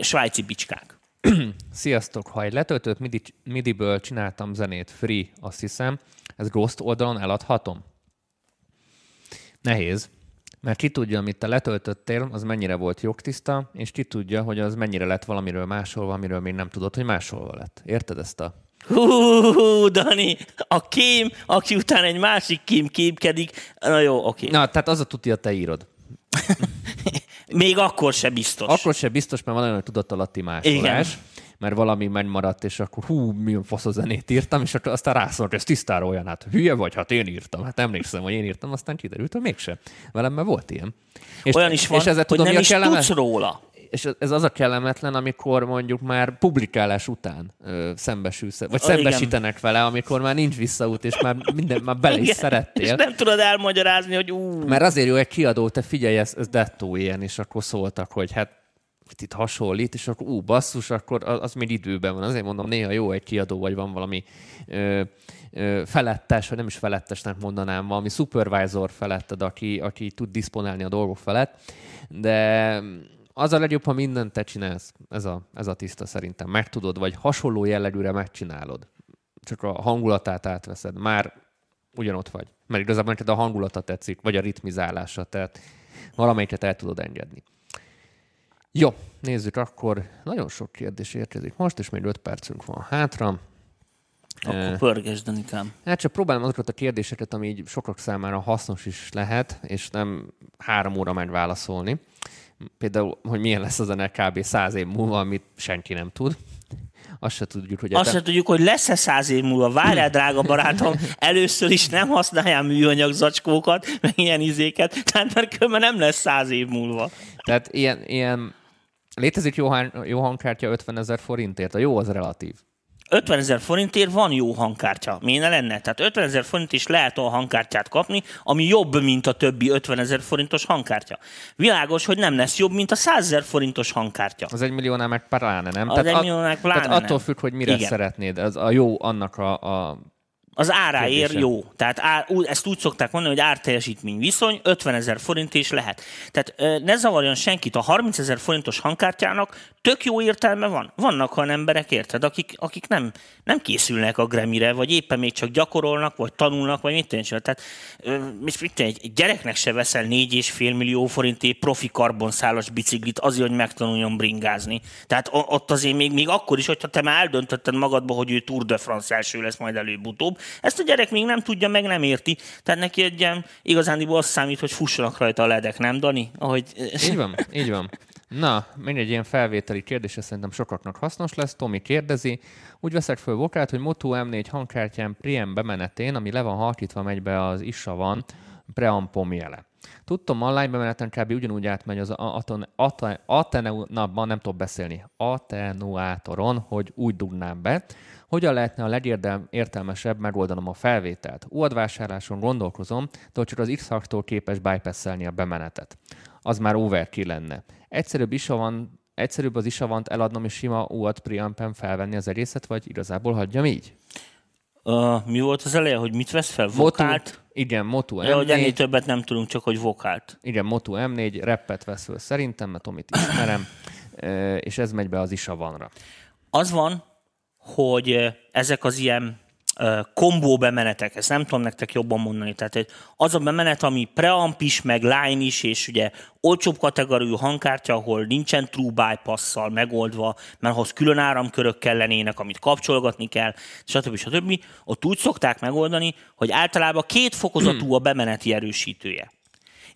svájci bicskák. Sziasztok! Ha egy letöltött midi, midiből csináltam zenét, free, azt hiszem, ez Ghost oldalon eladhatom? Nehéz. Mert ki tudja, amit te letöltöttél, az mennyire volt jogtiszta, és ki tudja, hogy az mennyire lett valamiről máshol, amiről még nem tudod, hogy máshol lett. Érted ezt a... Hú, Dani, a kém, aki után egy másik kém kémkedik, na jó, oké. Okay. Na, tehát az a tutia, te írod. Még akkor se biztos. Akkor se biztos, mert van olyan tudatalatti másolás, mert valami megmaradt, és akkor hú, milyen fasz a zenét írtam, és akkor aztán rászólt, hogy ez tisztára olyan, hát hülye vagy, hát én írtam, hát emlékszem, hogy én írtam, aztán kiderült, hogy mégsem. Velem már volt ilyen. És olyan is van, és hogy tudom, nem is tudsz róla. És ez az a kellemetlen, amikor mondjuk már publikálás után ö, szembesülsz, vagy oh, szembesítenek igen. vele, amikor már nincs visszaút, és már, minden, már bele is szerettél. És nem tudod elmagyarázni, hogy ú. Mert azért jó egy kiadó, te figyelj, ez, ez dettó ilyen, és akkor szóltak, hogy hát itt hasonlít, és akkor ú, basszus, akkor az még időben van. Azért mondom, néha jó egy kiadó, vagy van valami ö, ö, felettes, vagy nem is felettesnek mondanám, valami supervisor feletted, aki, aki tud diszponálni a dolgok felett, de... Az a legjobb, ha mindent te csinálsz. Ez a, ez a tiszta szerintem. Megtudod, vagy hasonló jellegűre megcsinálod. Csak a hangulatát átveszed. Már ugyanott vagy. Mert igazából neked a hangulata tetszik, vagy a ritmizálása. Tehát valamelyiket el tudod engedni. Jó, nézzük akkor. Nagyon sok kérdés érkezik most, és még öt percünk van hátra. Akkor pörgesd, Danikám. Hát csak próbálom azokat a kérdéseket, ami így sokak számára hasznos is lehet, és nem három óra meg válaszolni. Például, hogy milyen lesz az ennek kb. száz év múlva, amit senki nem tud. Azt se tudjuk, hogy... Azt te... se tudjuk, hogy lesz-e száz év múlva. Várjál, drága barátom, először is nem használjál műanyag zacskókat, meg ilyen izéket, tehát mert különben nem lesz száz év múlva. Tehát ilyen... ilyen... Létezik jó, jó hangkártya ötvenezer forintért? A jó az relatív. ötvenezer forintért van jó hangkártya. Miért ne lenne? Tehát ötvenezer forint is lehet olyan hangkártyát kapni, ami jobb, mint a többi ötvenezer forintos hangkártya. Világos, hogy nem lesz jobb, mint a százezer forintos hangkártya. Az egy milliónál meg pláne, nem? Az egy milliónál pláne nem. Tehát attól függ, hogy mire igen. szeretnéd. Az a jó annak a... a az áráért kérdése. Jó. Tehát ár, ezt úgy szokták mondani, hogy árteljesítmény viszony, ötvenezer forint is lehet. Tehát ne zavarjon senkit, a harmincezer forintos hangkártyának tök jó értelme van. Vannak olyan emberek, érted, akik, akik nem, nem készülnek a Grammy-re, vagy éppen még csak gyakorolnak, vagy tanulnak, vagy mit tűncsen. Tehát mit egy gyereknek se veszel négy és fél millió forintért profi karbonszálas biciklit azért, hogy megtanuljon bringázni. Tehát ott azért még, még akkor is, hogyha te már eldöntötted magadba, hogy ő Tour de France első lesz majd előbb-utóbb, ezt a gyerek még nem tudja, meg nem érti. Tehát neki egy ilyen igazándiból azt számít, hogy fussanak rajta a ledek, nem, Dani? Ahogy... Így van, így van. Na, még egy ilyen felvételi kérdés, szerintem sokaknak hasznos lesz. Tomi kérdezi, úgy veszek föl vokát, hogy Motu em négy hangkártyán preamp bemenetén, ami le van halkítva, megy be az Issa van, preampom jele. Tudtom, online bemeneten kb. Ugyanúgy átmegy az atenuátoron, nem tudok beszélni, atenuátoron, hogy úgy dugnám be. Hogyan lehetne a legértelmesebb megoldanom a felvételt? u á dé vásárláson gondolkozom, de csak az X-haktól képes bypasszelni a bemenetet. Az már overkill lenne. Egyszerűbb, isa van, egyszerűbb az isavant eladnom és sima u á dé preampen felvenni az egészet, vagy igazából hagyjam így? Uh, mi volt az eleje, hogy mit vesz fel? Vokált? Motu, igen, Motu em négy. De hogy ennél többet nem tudunk, csak hogy vokált. Igen, Motu em négy, rappet vesz föl szerintem, mert amit ismerem, és ez megy be az isavanra. Az van, hogy ezek az ilyen kombó bemenetek, ezt nem tudom nektek jobban mondani, tehát az a bemenet, ami preamp is, meg line is, és ugye olcsóbb kategóriú hangkártya, ahol nincsen true bypass-szal megoldva, mert ahhoz külön áramkörök kellenének, amit kapcsolgatni kell, stb. stb. Ott úgy szokták megoldani, hogy általában két fokozatú a bemeneti erősítője.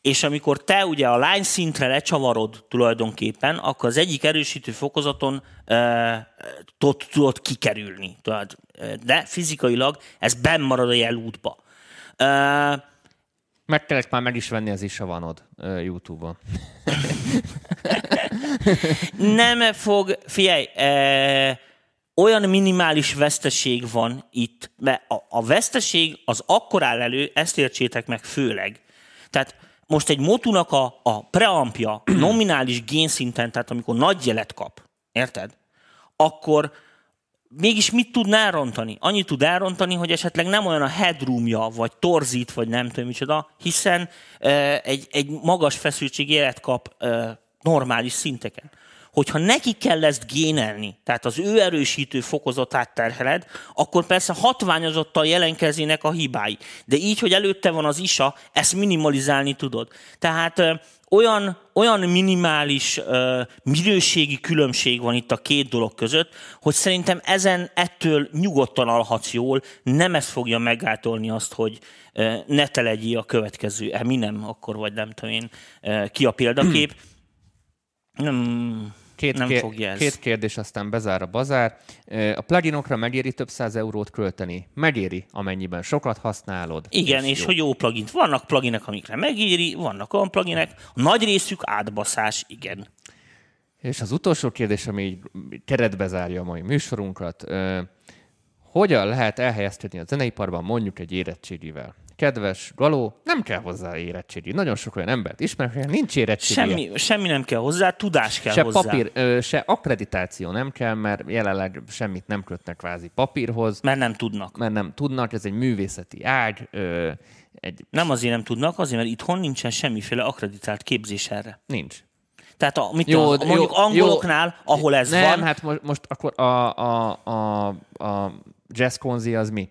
És amikor te ugye a line szintre lecsavarod tulajdonképpen, akkor az egyik erősítő fokozaton e, tud, tudod kikerülni. Tudod? De fizikailag ez benn marad a jelútba. E, meg kellett már meg is venni az Isavanod YouTube-on. Nem fog, figyelj, e, olyan minimális veszteség van itt, mert a, a veszteség az akkor áll elő, ezt értsétek meg főleg. Tehát most egy motunak a, a preampja nominális génszinten, tehát amikor nagy jelet kap, érted? Akkor mégis mit tud elrontani? Annyit tud elrontani, hogy esetleg nem olyan a headroomja, vagy torzít, vagy nem tudom micsoda, hiszen e, egy, egy magas feszültség jelet kap e, normális szinteken. Hogyha neki kell ezt génelni, tehát az ő erősítő fokozatát terheled, akkor persze hatványozottan jelenkezének a hibái. De így, hogy előtte van az isa, ezt minimalizálni tudod. Tehát ö, olyan, olyan minimális ö, minőségi különbség van itt a két dolog között, hogy szerintem ezen ettől nyugodtan alhatsz jól, nem ez fogja megátolni azt, hogy ö, ne te legyél a következő, e, mi nem, akkor vagy nem tudom én, ö, ki a példakép. Nem, két, nem kér, fogja ez. Két kérdés, aztán bezár a bazár. A pluginokra megéri több száz eurót költeni? Megéri, amennyiben sokat használod. Igen, és, és hogy jó plugint. Vannak pluginek, amikre megéri, vannak olyan pluginek. A nagy részük átbaszás, igen. És az utolsó kérdés, ami így keretbe zárja a mai műsorunkat. Hogyan lehet elhelyeztetni a zeneiparban mondjuk egy érettségivel? Kedves Galó, nem kell hozzá érettségi. Nagyon sok olyan embert ismerek, nincs érettségi. Semmi, semmi nem kell hozzá, tudás kell se hozzá. Se papír, ö, se akkreditáció nem kell, mert jelenleg semmit nem kötnek kvázi papírhoz. Mert nem tudnak. Mert nem tudnak, ez egy művészeti ág. Ö, egy... Nem azért nem tudnak, azért, mert itthon nincsen semmiféle akkreditált képzés erre. Nincs. Tehát a, mit jó, tudom, mondjuk jó, angoloknál, jó, ahol ez nem, van. Nem, hát most, most akkor a, a, a, a jazz konzi az mi?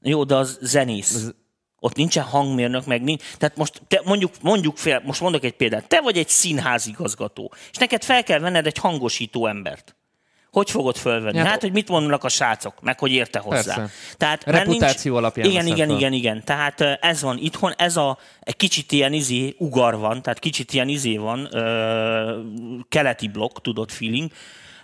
Jó, de az zenész. Az, ott nincsen hangmérnök, meg nincs. Tehát most te mondjuk, mondjuk fél, most mondok egy példát, te vagy egy színházigazgató, és neked fel kell venned egy hangosító embert. Hogy fogod fölvenni? Hát, hát hogy mit mondanak a srácok, meg hogy érte hozzá. Persze. Tehát reputáció nincs... alapján. Igen, igen, igen, igen. Tehát ez van itthon, ez a egy kicsit ilyen izé ugar van, tehát kicsit ilyen izé van, ö, keleti blokk, tudod, feeling.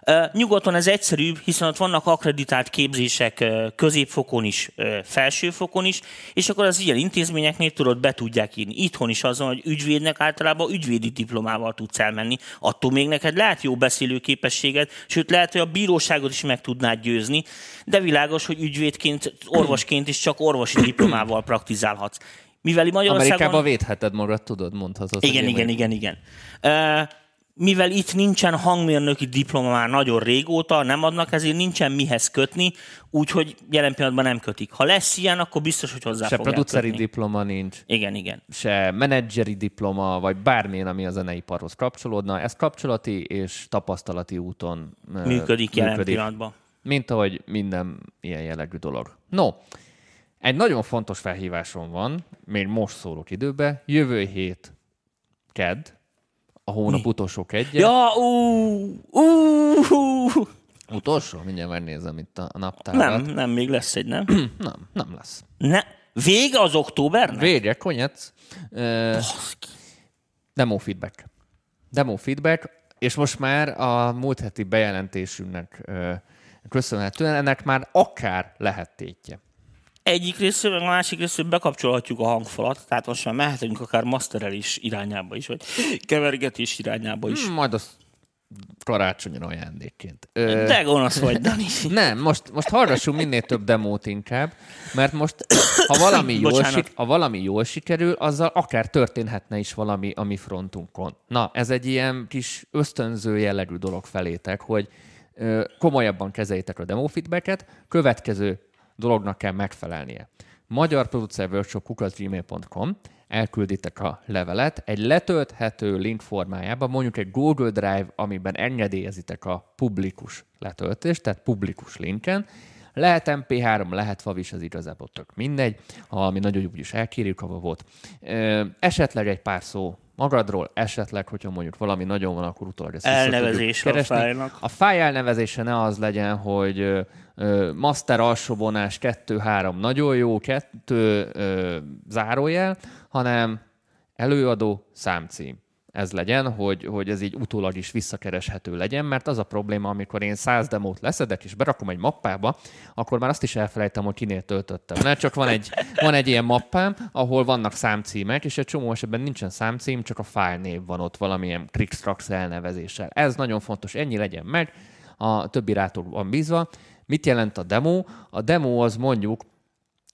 Uh, nyugaton ez egyszerűbb, hiszen ott vannak akkreditált képzések uh, középfokon is, uh, felsőfokon is, és akkor az ilyen intézményeknél tudod, be tudják írni. Itthon is azon, hogy ügyvédnek általában ügyvédi diplomával tudsz elmenni. Attól még neked lehet jó beszélő képességed, sőt lehet, hogy a bíróságot is meg tudnád győzni, de világos, hogy ügyvédként, orvosként is csak orvosi diplomával praktizálhatsz. Mivel Magyarországon... Amerikában védheted magad, tudod, mondhatod. Igen, igen, igen, igen, igen. Uh, Mivel itt nincsen hangmérnöki diploma már nagyon régóta, nem adnak, ezért nincsen mihez kötni, úgyhogy jelen pillanatban nem kötik. Ha lesz ilyen, akkor biztos, hogy hozzá se fogják kötni. Se produceri diploma nincs. Igen, igen. Se menedzseri diploma, vagy bármilyen, ami a zeneiparhoz kapcsolódna. Ez kapcsolati és tapasztalati úton működik, működik. Jelen pillanatban. Mint ahogy minden ilyen jellegű dolog. No, egy nagyon fontos felhívásom van, még most szólok időbe, jövő hét kedd, a hónap Mi? utolsó kedje. Ja, ú, ú, ú. Utolsó? Mindjárt megnézem itt a naptárat. Nem, nem, még lesz egy, nem? nem, nem lesz. Ne, vége az októbernek? Vége, konyec. Uh, demo feedback. Demo feedback, és most már a múlt heti bejelentésünknek uh, köszönhetően ennek már akár lehet tétje. Egyik részről, a másik részről bekapcsolhatjuk a hangfalat, tehát most már mehetünk akár masterelés irányába is, vagy kevergetés irányába is. Majd az karácsonyon ajándékként. Ö... De gonosz vagy, Dani. Nem, most, most hallgassunk minél több demót inkább, mert most ha valami, jól, ha valami jól sikerül, azzal akár történhetne is valami a mi frontunkon. Na, ez egy ilyen kis ösztönző jellegű dolog felétek, hogy ö, komolyabban kezeljétek a demo feedbacket, következő dolognak kell megfelelnie. Magyar Producer Workshop kukac gmail pont com, elkülditek a levelet egy letölthető link formájában, mondjuk egy Google Drive, amiben engedélyezitek a publikus letöltést, tehát publikus linken, Lehet em pé három, lehet favis, az igazából tök mindegy, ha mi nagyon úgyis elkérjük a vavot. Esetleg egy pár szó magadról, esetleg, hogyha mondjuk valami nagyon van, akkor utólag ezt elnevezésre a fájlnak. A fájl elnevezése ne az legyen, hogy master alsóvonás kettő három nagyon jó, kettő zárójel, hanem előadó számcím. Ez legyen, hogy, hogy ez így utólag is visszakereshető legyen, mert az a probléma, amikor én száz demót leszedek, és berakom egy mappába, akkor már azt is elfelejtem, hogy kinél töltöttem. Mert csak van egy, van egy ilyen mappám, ahol vannak számcímek, és egy csomó esetben nincsen számcím, csak a fájlnév van ott valamilyen Crix-Trax elnevezéssel. Ez nagyon fontos, ennyi legyen meg, a többi rátok van bízva. Mit jelent a demo? A demo az mondjuk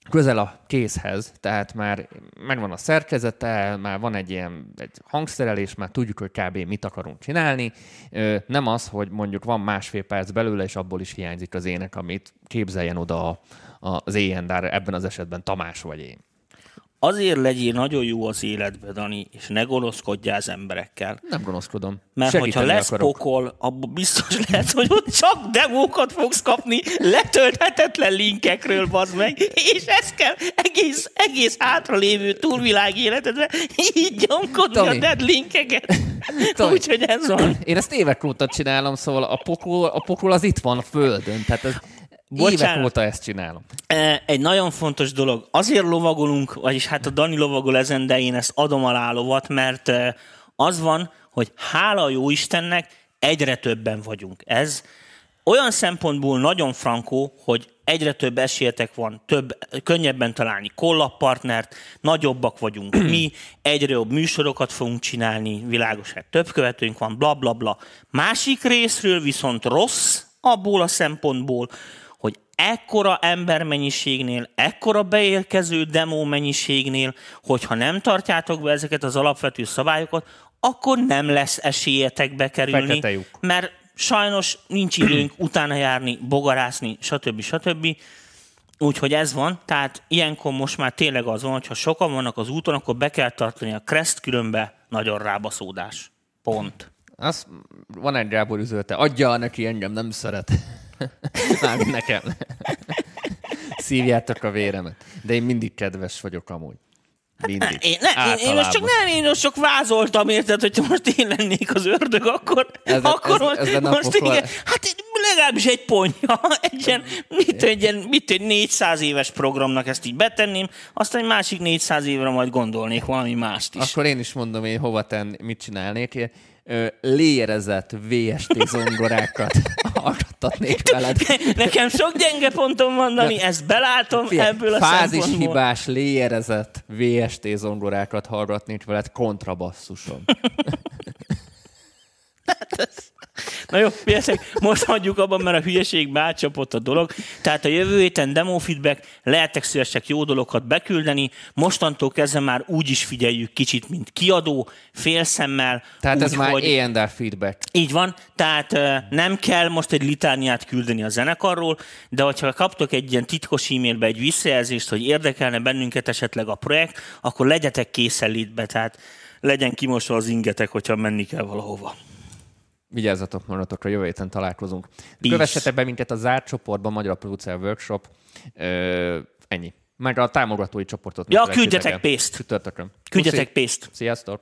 közel a kézhez, tehát már megvan a szerkezete, már van egy ilyen egy hangszerelés, már tudjuk, hogy kb. Mit akarunk csinálni. Nem az, hogy mondjuk van másfél perc belőle, és abból is hiányzik az ének, amit képzeljen oda az éjendár, ebben az esetben Tamás vagy én. Azért legyél nagyon jó az életbe, Dani, és ne gonoszkodjál az emberekkel. Nem gonoszkodom. Mert segíteni hogyha lesz akarok. Pokol, abban biztos lehet, hogy ott csak demókat fogsz kapni letölthetetlen linkekről, bazd meg, és ez kell egész, egész hátralévő túlvilág életedre így nyomkodni a dead linkeket. Úgyhogy ez van. Én ezt évek óta csinálom, szóval a pokol, a pokol az itt van a földön, tehát ez... Bocsánat. Évek óta ezt csinálom. Egy nagyon fontos dolog. Azért lovagolunk, vagyis hát a Dani lovagol ezen, de én ezt adom alá lovat, mert az van, hogy hála a jó Istennek egyre többen vagyunk. Ez olyan szempontból nagyon frankó, hogy egyre több esélyetek van, több, könnyebben találni kollabpartnert, nagyobbak vagyunk mi, egyre jobb műsorokat fogunk csinálni, világos, hát több követőnk van, blablabla. Bla, bla. Másik részről viszont rossz abból a szempontból, ekkora embermennyiségnél, ekkora beérkező demo mennyiségnél, hogyha nem tartjátok be ezeket az alapvető szabályokat, akkor nem lesz esélyetek bekerülni, mert sajnos nincs időnk utána járni, bogarászni, stb. Stb. Úgyhogy ez van, tehát ilyenkor most már tényleg az van, hogyha sokan vannak az úton, akkor be kell tartani a kreszt, különben nagyon rábaszódás. Pont. Az van egy Gábor üzlete, adja neki, engem nem szeret. Már nekem. Szívjátok a véremet. De én mindig kedves vagyok amúgy. Mindig. Én, ne, én most csak nem, én most csak vázoltam, érted, hogyha most én lennék az ördög, akkor, ez, akkor ez, ez most, most igen. Hát legalábbis egy pontja, egy ilyen, mit, egy ilyen, mit, egy négyszáz éves programnak ezt így betenném, aztán egy másik négyszáz évre majd gondolnék valami mást is. Akkor én is mondom, én hova tenni, mit csinálnék. Léjerezett vé es té zongorákat akadtatnék veled. Nekem sok gyenge pontom van, Dani, ezt belátom Fia, ebből a fázis szempontból. Hibás léjerezett vé es té zongorákat hallgatnék veled kontrabasszuson. Na jó, figyelszek, most hagyjuk abban, mert a hülyeségbe átcsapott a dolog. Tehát a jövő héten demo feedback, lehetek szívesek jó dolgokat beküldeni. Mostantól kezdve már úgy is figyeljük kicsit, mint kiadó, félszemmel. Tehát úgy, ez már hogy... e end er feedback. Így van, tehát nem kell most egy litániát küldeni a zenekarról, de hogyha kaptok egy ilyen titkos e-mailbe egy visszajelzést, hogy érdekelne bennünket esetleg a projekt, akkor legyetek készenlétbe, tehát legyen kimosva az ingetek, hogyha menni kell valahova. Vigyázzatok magatokra, jövő héten találkozunk. Peace. Kövessetek be minket a zárt csoportban, Magyar Producer Workshop. Ö, ennyi. Meg a támogatói csoportot. Ja, küldjetek pénzt! Küldjetek pénzt! Sziasztok!